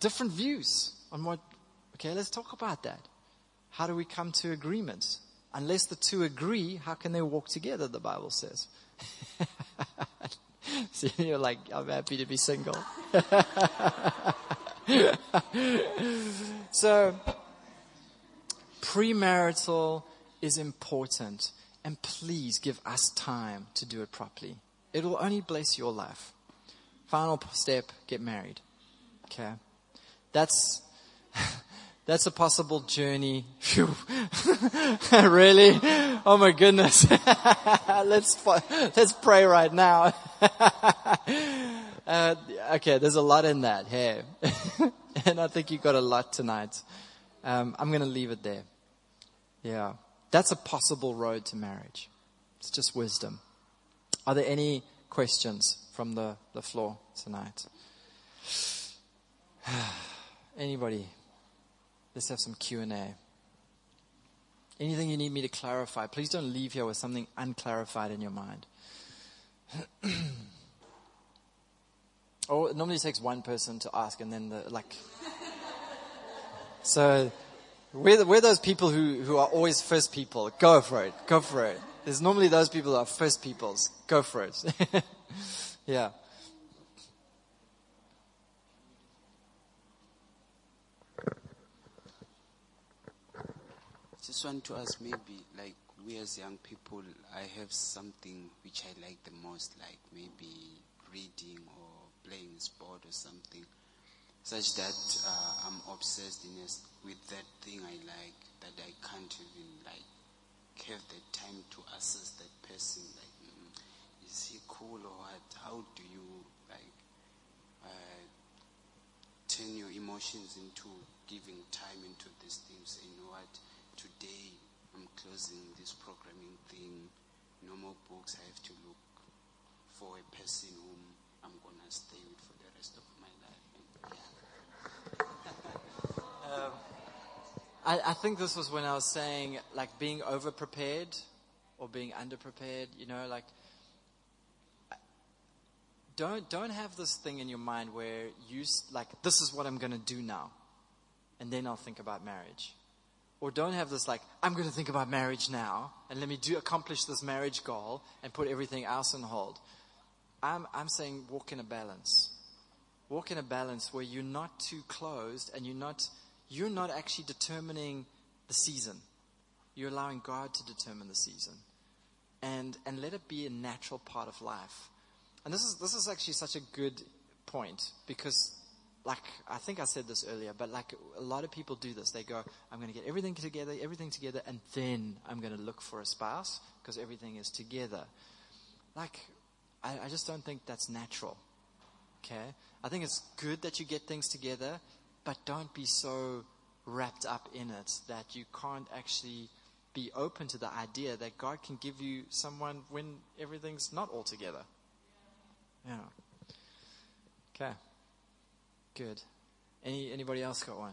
different views on what, okay, let's talk about that. How do we come to agreement? Unless the two agree, how can they walk together, the Bible says. So you're like, I'm happy to be single. So, premarital is important. And please give us time to do it properly. It will only bless your life. Final step, get married. Okay. That's a possible journey. Really? Oh my goodness. Let's pray right now. Okay, there's a lot in that. Hey. And I think you got a lot tonight. I'm going to leave it there. Yeah. That's a possible road to marriage. It's just wisdom. Are there any questions from the floor tonight? Anybody? Let's have some Q&A. Anything you need me to clarify? Please don't leave here with something unclarified in your mind. Oh, it normally takes one person to ask and then We're those people who are always first people. Go for it. Go for it. There's normally those people who are first peoples. Go for it. Yeah. Just want to ask, maybe, like, we as young people, I have something which I like the most, like maybe reading or playing sport or something, such that I'm obsessed with that thing I like, that I can't even, like, have the time to assess that person, like, is he cool or what? How do you, like, turn your emotions into giving time into these things? You know what? Today, I'm closing this programming thing. No more books. I have to look for a person whom I'm going to stay with for the rest of my life. Yeah. I think this was when I was saying, like, being over-prepared or being under-prepared, you know, like, don't have this thing in your mind where you, like, this is what I'm going to do now, and then I'll think about marriage. Or don't have this like, I'm going to think about marriage now, and let me accomplish this marriage goal and put everything else on hold. I'm saying walk in a balance. Walk in a balance where you're not too closed and you're not actually determining the season. You're allowing God to determine the season. And let it be a natural part of life. And this is actually such a good point, because like, I think I said this earlier, but like a lot of people do this. They go, I'm going to get everything together, and then I'm going to look for a spouse because everything is together. Like, I just don't think that's natural. Okay? I think it's good that you get things together, but don't be so wrapped up in it that you can't actually be open to the idea that God can give you someone when everything's not all together. Yeah. Okay. Good. Anybody else got one?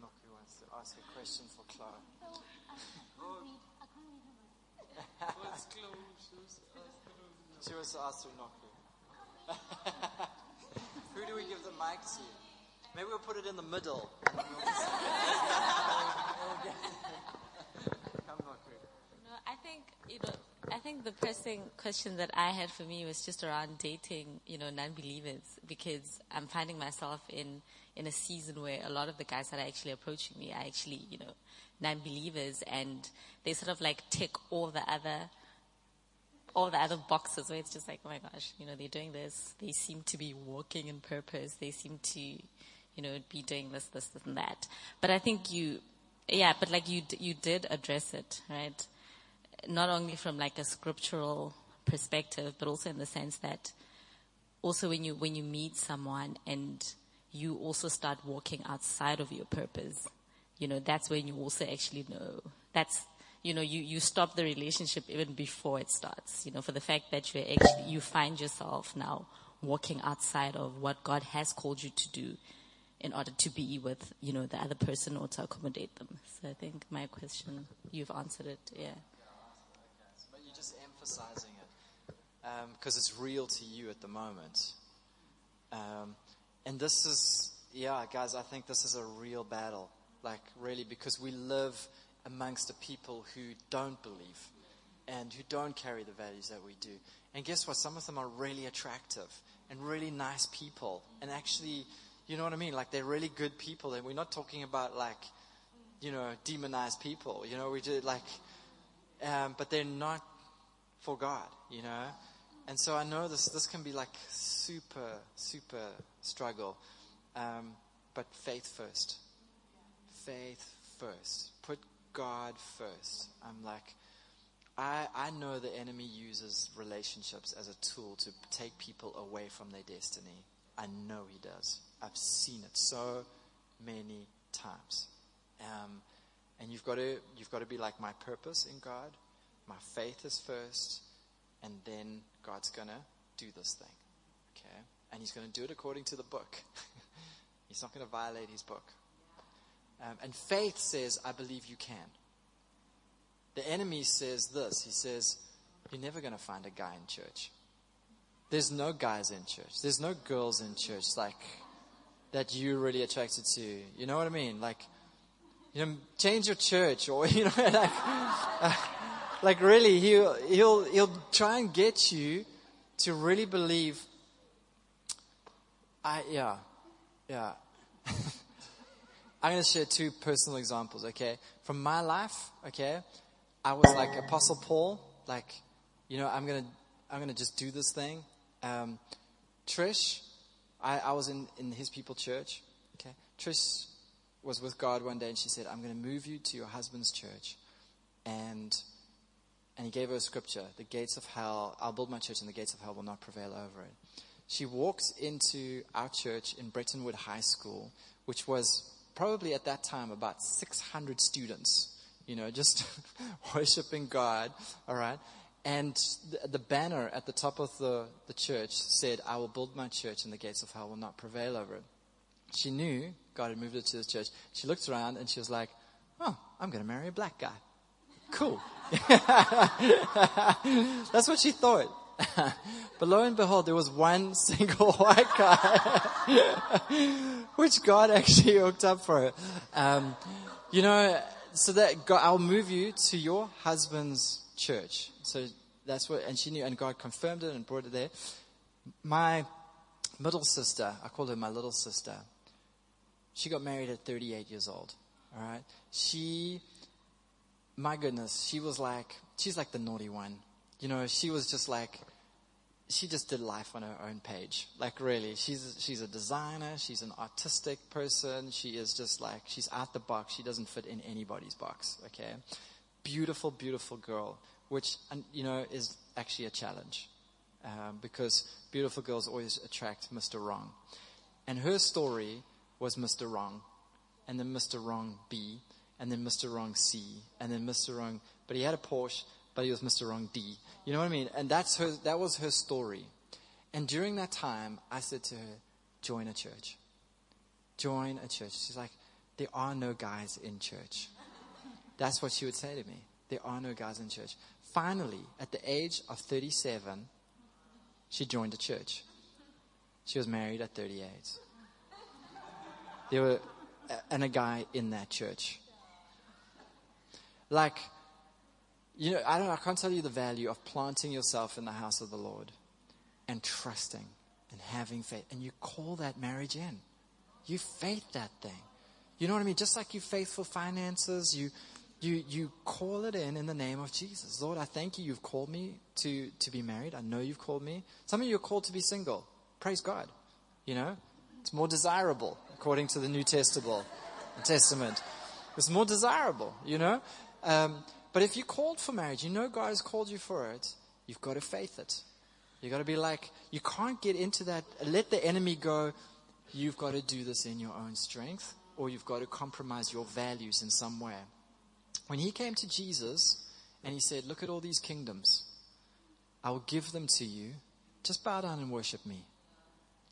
Noki wants to ask a question for Chloe. She wants to ask Noki. Who do we give the mic to? Maybe we'll put it in the middle. No, I think the pressing question that I had for me was just around dating, you know, non-believers, because I'm finding myself in a season where a lot of the guys that are actually approaching me are actually, you know, non-believers, and they sort of like tick all the other boxes where it's just like, oh my gosh, you know, they're doing this. They seem to be walking in purpose. They seem to, you know, be doing this, this, this, and that. But I think you did address it, right? Not only from like a scriptural perspective, but also in the sense that also when you meet someone and you also start walking outside of your purpose, you know, that's when you also actually know. That's, you know, you stop the relationship even before it starts, you know, for the fact that you're actually, you find yourself now walking outside of what God has called you to do in order to be with, you know, the other person or to accommodate them. So I think my question, you've answered it, yeah. But you're just emphasizing it because it's real to you at the moment. And this is, yeah, guys, I think this is a real battle, like really, because we live amongst the people who don't believe and who don't carry the values that we do. And guess what? Some of them are really attractive and really nice people, and actually, you know what I mean? Like, they're really good people, and we're not talking about, like, you know, demonized people. You know, we do, like, but they're not for God, you know? And so I know this can be, like, super, super struggle. But faith first. Faith first. Put God first. I'm like, I know the enemy uses relationships as a tool to take people away from their destiny. I know he does. I've seen it so many times. And you've got to be like, my purpose in God, my faith is first, and then God's going to do this thing. Okay? And he's going to do it according to the book. He's not going to violate his book. And faith says, I believe you can. The enemy says this. He says, you're never going to find a guy in church. There's no guys in church. There's no girls in church like that you're really attracted to. You know what I mean? Like, you know, change your church, or you know, like really, he'll try and get you to really believe. I'm going to share two personal examples, okay? From my life, okay? I was like Apostle Paul, like, you know, I'm going to just do this thing. Trish, I was in his people church, okay? Trish was with God one day and she said, I'm going to move you to your husband's church. And he gave her a scripture, the gates of hell, I'll build my church and the gates of hell will not prevail over it. She walked into our church in Brettonwood High School, which was probably at that time about 600 students, you know, just worshiping God, all right? And the banner at the top of the church said, I will build my church and the gates of hell will not prevail over it. She knew God had moved her to the church. She looked around and she was like, oh, I'm going to marry a black guy. Cool. That's what she thought. But lo and behold, there was one single white guy, which God actually hooked up for her. You know, so that God, I'll move you to your husband's church. So that's what, and she knew, and God confirmed it and brought it there. My middle sister, I call her my little sister. She got married at 38 years old. All right. My goodness, she's like the naughty one. You know, she was just like, she just did life on her own page. Like really, she's a designer. She's an artistic person. She is just like, she's out the box. She doesn't fit in anybody's box. Okay. Beautiful, beautiful girl, which, you know, is actually a challenge, because beautiful girls always attract Mr. Wrong. And her story was Mr. Wrong, and then Mr. Wrong B, and then Mr. Wrong C, and then Mr. Wrong, but he had a Porsche, but he was Mr. Wrong D. You know what I mean? And that was her story. And during that time, I said to her, join a church. Join a church. She's like, there are no guys in church. That's what she would say to me. There are no guys in church. Finally, at the age of 37, she joined a church. She was married at 38. There were, and a guy in that church. Like, you know, I can't tell you the value of planting yourself in the house of the Lord and trusting and having faith. And you call that marriage in. You faith that thing. You know what I mean? Just like you faithful finances, you call it in the name of Jesus. Lord, I thank you. You've called me to be married. I know you've called me. Some of you are called to be single. Praise God. You know, it's more desirable according to the New Testament. It's more desirable, you know. But if you're called for marriage, you know God has called you for it, you've got to faith it. You've got to be like, you can't get into that. Let the enemy go, you've got to do this in your own strength, or you've got to compromise your values in some way. When he came to Jesus and he said, look at all these kingdoms. I will give them to you. Just bow down and worship me.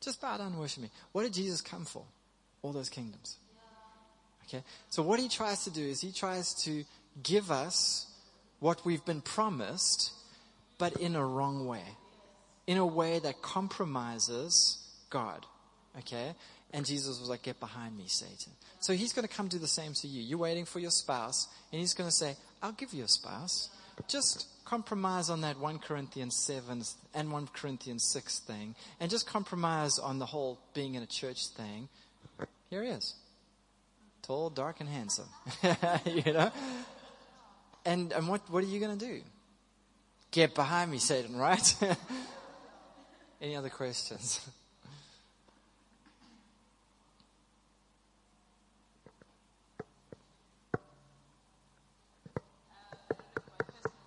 Just bow down and worship me. What did Jesus come for? All those kingdoms. Okay. So what he tries to do is he tries to give us what we've been promised, but in a wrong way, in a way that compromises God. Okay. And Jesus was like, get behind me, Satan. So he's going to come do the same to you. You're waiting for your spouse, and he's going to say, I'll give you a spouse. Just compromise on that 1 Corinthians 7 and 1 Corinthians 6 thing, and just compromise on the whole being in a church thing. Here he is. Tall, dark, and handsome. You know? And what are you going to do? Get behind me, Satan, right? Any other questions?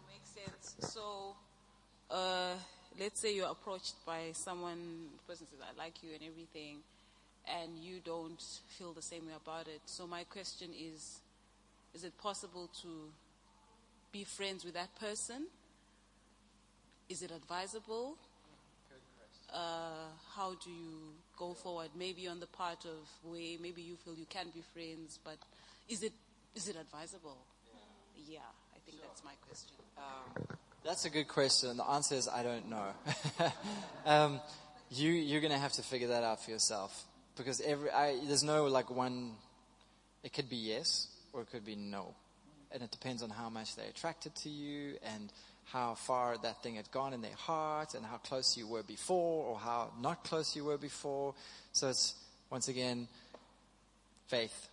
Makes sense. So, let's say you're approached by someone, the person says, I like you and everything, and you don't feel the same way about it. So my question is it possible to be friends with that person? Is it advisable? How do you go forward? Maybe on the part of way, maybe you feel you can be friends, but is it advisable? Yeah, I think sure. That's my question. That's a good question. The answer is I don't know. You're going to have to figure that out for yourself, because there's no like one. It could be yes or it could be no, and it depends on how much they're attracted to you and how far that thing had gone in their heart and how close you were before or how not close you were before. So it's, once again, faith.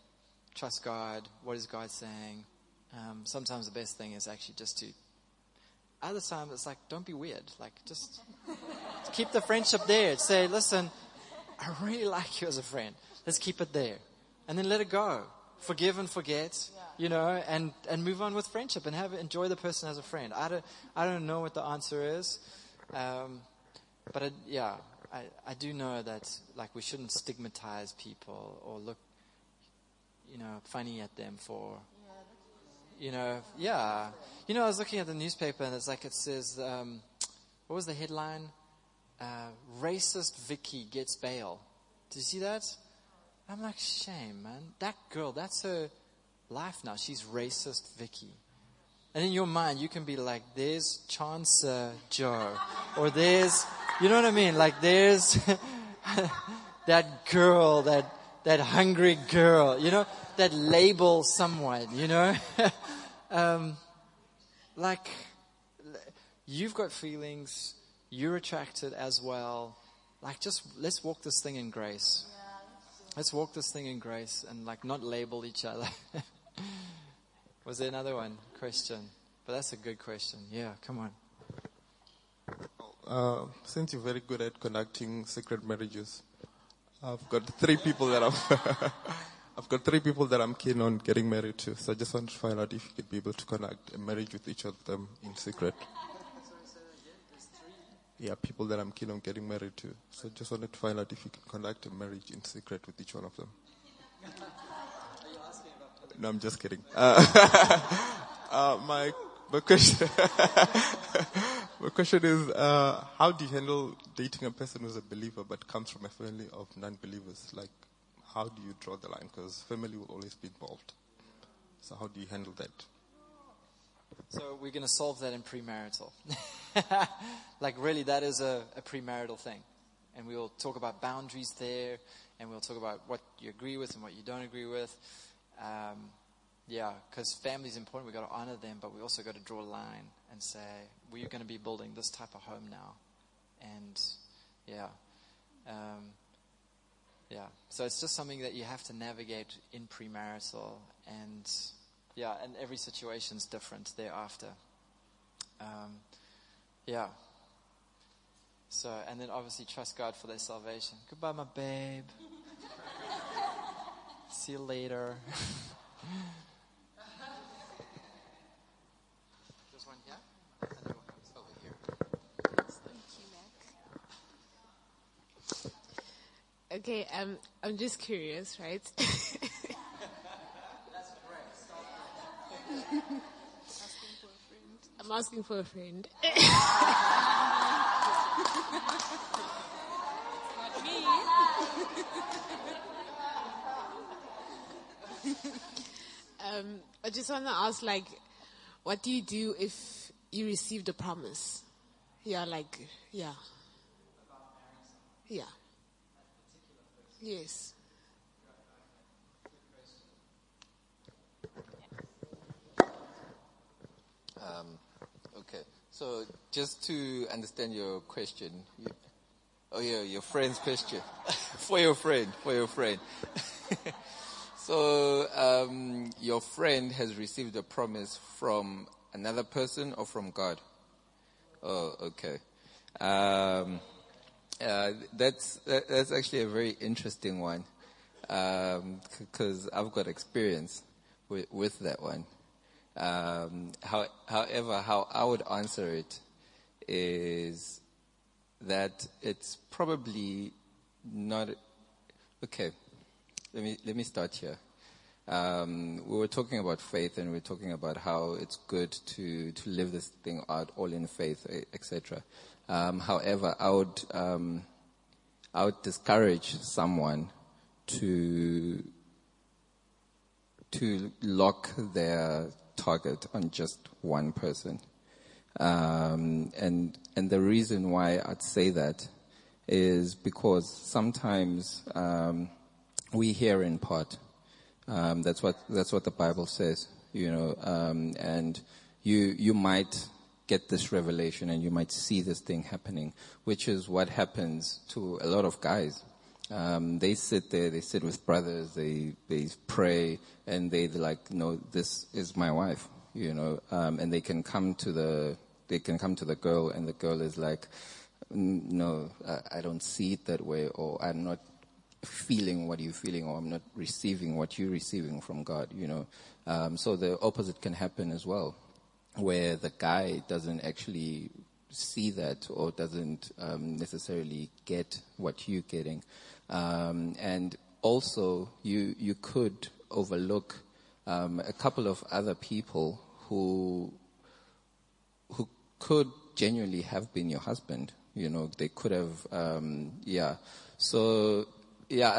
Trust God. What is God saying? Sometimes the best thing is actually just to. Other times it's like, don't be weird. Like, just keep the friendship there. Say, listen, I really like you as a friend. Let's keep it there, and then let it go. Forgive and forget, you know, and move on with friendship and enjoy the person as a friend. I don't know what the answer is, but I do know that, like, we shouldn't stigmatize people or look, you know, funny at them for. I was looking at the newspaper and it's like, it says, what was the headline? Racist Vicky gets bail. Did you see that? I'm like, shame, man. That girl, that's her life now. She's racist Vicky. And in your mind, you can be like, there's Chancer Joe. Or there's, you know what I mean? Like, there's that girl, that hungry girl, you know, that label someone, you know. Like, you've got feelings, you're attracted as well. Like, just let's walk this thing in grace. Let's walk this thing in grace and, like, not label each other. Was there another one? Question. But that's a good question. Yeah, come on. Since you're very good at conducting sacred marriages, I've got three people that I'm keen on getting married to. So I just want to find out if you could be able to conduct a marriage with each of them in secret. Yeah, people that I'm keen on getting married to. So I just wanted to find out if you can conduct a marriage in secret with each one of them. Are you asking about that? No, I'm just kidding. My question is, how do you handle dating a person who's a believer but comes from a family of non-believers? Like, how do you draw the line? Because family will always be involved. So how do you handle that? So we're going to solve that in premarital. Like, really, that is a premarital thing. And we will talk about boundaries there, and we'll talk about what you agree with and what you don't agree with. Because family is important. We've got to honor them, but we also got to draw a line and say, we're going to be building this type of home now. And, So it's just something that you have to navigate in premarital, and... yeah, and every situation's different thereafter. So, and then obviously trust God for their salvation. Goodbye, my babe. See you later. There's one here. Another one over here. Thank you, Mac. Okay, I'm just curious, right? I'm asking for a friend. Not me. I just want to ask, like, what do you do if you receive the promise? Yeah, like, yeah. Yeah. Yes. Okay, so just to understand your question, your friend's question, for your friend. So your friend has received a promise from another person or from God? Oh, okay. That's actually a very interesting one, because I've got experience with that one. However, how I would answer it is that it's probably not okay. Let me start here. We were talking about faith, and we were talking about how it's good to live this thing out all in faith, etc. However, I would discourage someone to lock their target on just one person. And the reason why I'd say that is because sometimes we hear in part. That's what the Bible says, you know. And you might get this revelation, and you might see this thing happening, which is what happens to a lot of guys. They sit there, they sit with brothers, they pray, and they're like, no, this is my wife, you know. And they can come to the girl, and the girl is like, no, I don't see it that way, or I'm not feeling what you're feeling, or I'm not receiving what you're receiving from God, you know. So the opposite can happen as well, where the guy doesn't actually see that, or doesn't necessarily get what you're getting. And also you could overlook a couple of other people who could genuinely have been your husband, you know. They could have I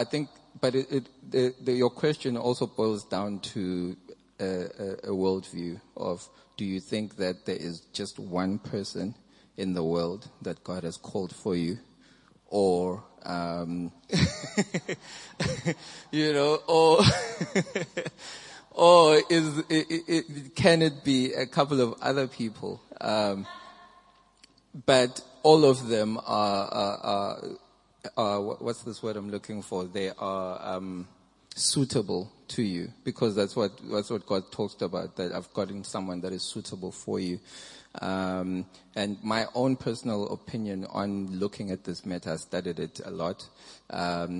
think, but your question also boils down to a worldview of, do you think that there is just one person in the world that God has called for you, or you know, or or is it can it be a couple of other people, but all of them are what's this word I'm looking for? They are suitable to you, because that's what God talks about, that I've gotten someone that is suitable for you. And my own personal opinion on looking at this matter, I studied it a lot,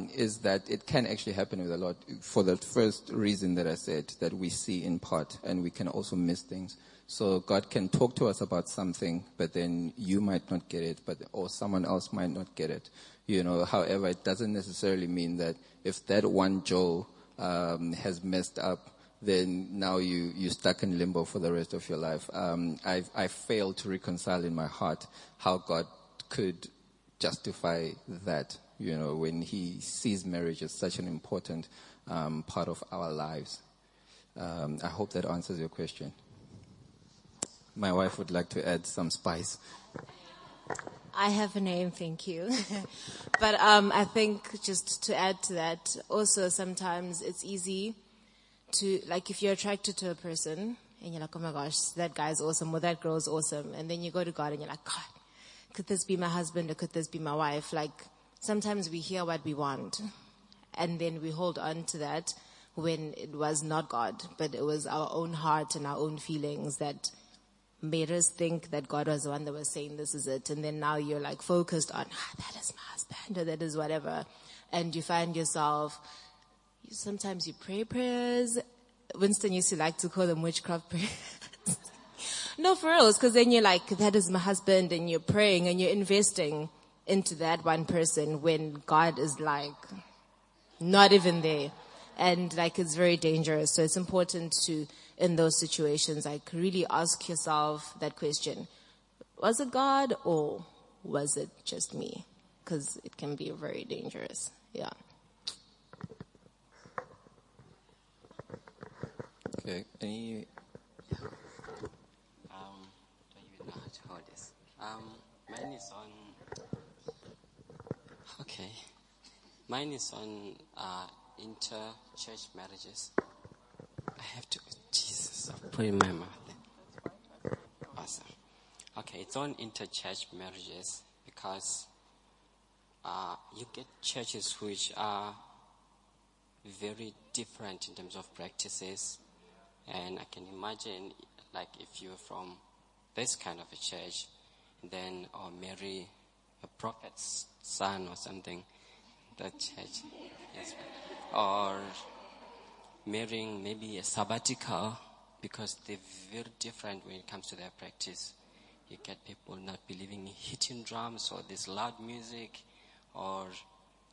is that it can actually happen with a lot, for the first reason that I said, that we see in part, and we can also miss things. So God can talk to us about something, but then you might not get it, or someone else might not get it. You know, however, it doesn't necessarily mean that if that one Joe has messed up, then now you're stuck in limbo for the rest of your life. I fail to reconcile in my heart how God could justify that, you know, when He sees marriage as such an important part of our lives. I hope that answers your question. My wife would like to add some spice. I have a name, thank you. But I think, just to add to that, also sometimes it's easy to, like, if you're attracted to a person and you're like, oh my gosh, that guy's awesome or that girl's awesome, and then you go to God and you're like, God, could this be my husband, or could this be my wife? Like, sometimes we hear what we want, and then we hold on to that when it was not God, but it was our own heart and our own feelings that made us think that God was the one that was saying this is it. And then now you're like focused on, that is my husband, or that is whatever. And you find yourself, sometimes you pray prayers. Winston used to like to call them witchcraft prayers. No, for real, because then you're like, that is my husband, and you're praying and you're investing into that one person when God is like not even there. And like, it's very dangerous. So it's important to, in those situations, like, really ask yourself that question. Was it God, or was it just me? Because it can be very dangerous. Yeah. Okay. Any? Don't even know how to hold this. Mine is on inter-church marriages. I have to, Jesus, I'll put it in my mouth. Awesome. Okay, it's on inter-church marriages, because you get churches which are very different in terms of practices, and I can imagine, like, if you're from this kind of a church, then, or marry a prophet's son or something, that church, yes, or marrying maybe a sabbatical, because they're very different when it comes to their practice. You get people not believing in hitting drums or this loud music, or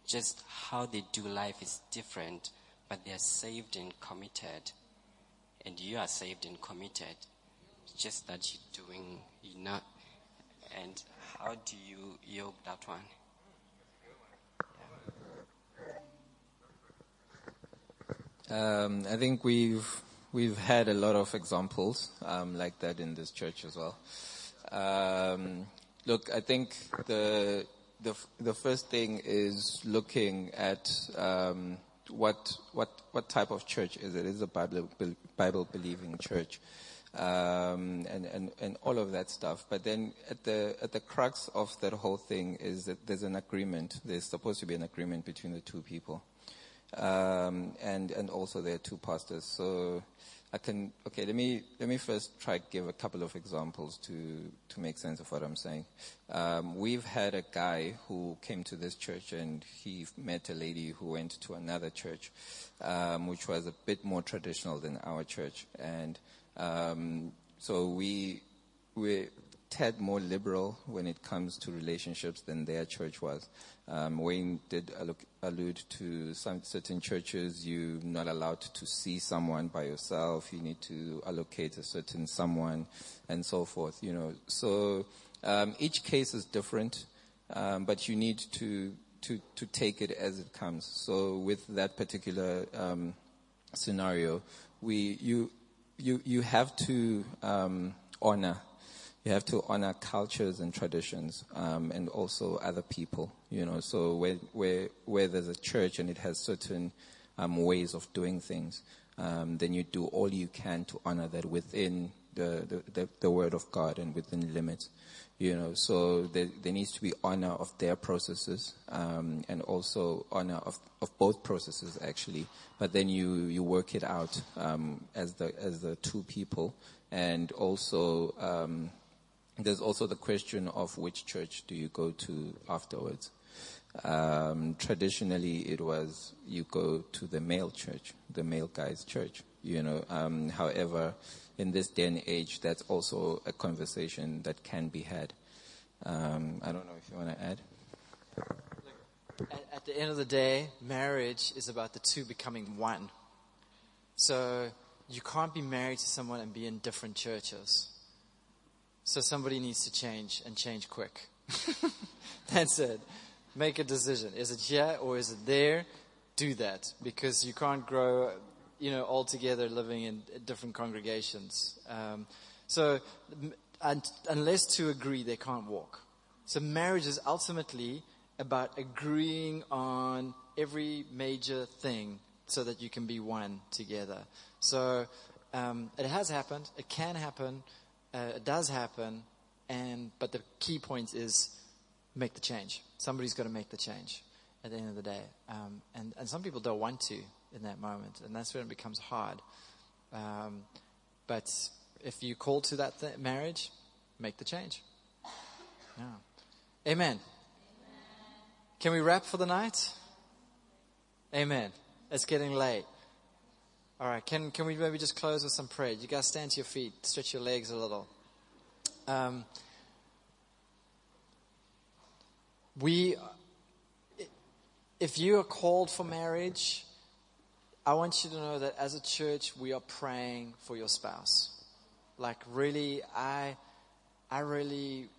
just how they do life is different, but they are saved and committed, and you are saved and committed. It's just that you're doing, you know. And how do you yoke that one? I think we've We've had a lot of examples like that in this church as well. Look, I think the first thing is looking at what type of church is it? Is it a Bible believing church, and all of that stuff. But then at the crux of that whole thing is that there's an agreement. There's supposed to be an agreement between the two people, and also there are two pastors. So let me first try to give a couple of examples to make sense of what I'm saying. We've had a guy who came to this church and he met a lady who went to another church, which was a bit more traditional than our church, and so we're tad more liberal when it comes to relationships than their church was. Wayne did allude to some certain churches, you're not allowed to see someone by yourself, you need to allocate a certain someone, and so forth, you know. So each case is different, but you need to take it as it comes. So with that particular scenario, you have to honor cultures and traditions, and also other people, you know. So where there's a church and it has certain ways of doing things, then you do all you can to honor that within the Word of God and within limits, you know. So there needs to be honor of their processes, and also honor of both processes actually. But then you work it out as the two people, and also there's also the question of which church do you go to afterwards. Traditionally, it was you go to the male church, the male guy's church, you know. However, in this day and age, that's also a conversation that can be had. I don't know if you want to add. At the end of the day, marriage is about the two becoming one. So you can't be married to someone and be in different churches. So somebody needs to change, and change quick. That's it. Make a decision. Is it here or is it there? Do that, because you can't grow, you know, all together living in different congregations. So unless two agree, they can't walk. So marriage is ultimately about agreeing on every major thing so that you can be one together. So it has happened. It can happen. It does happen, but the key point is make the change. Somebody's got to make the change at the end of the day, and some people don't want to in that moment, and that's when it becomes hard. But if you call to that marriage, make the change. Yeah. Amen. Can we wrap for the night? Amen. It's getting late. All right, can we maybe just close with some prayer? You guys stand to your feet, stretch your legs a little. If you are called for marriage, I want you to know that as a church, we are praying for your spouse. Like really, I really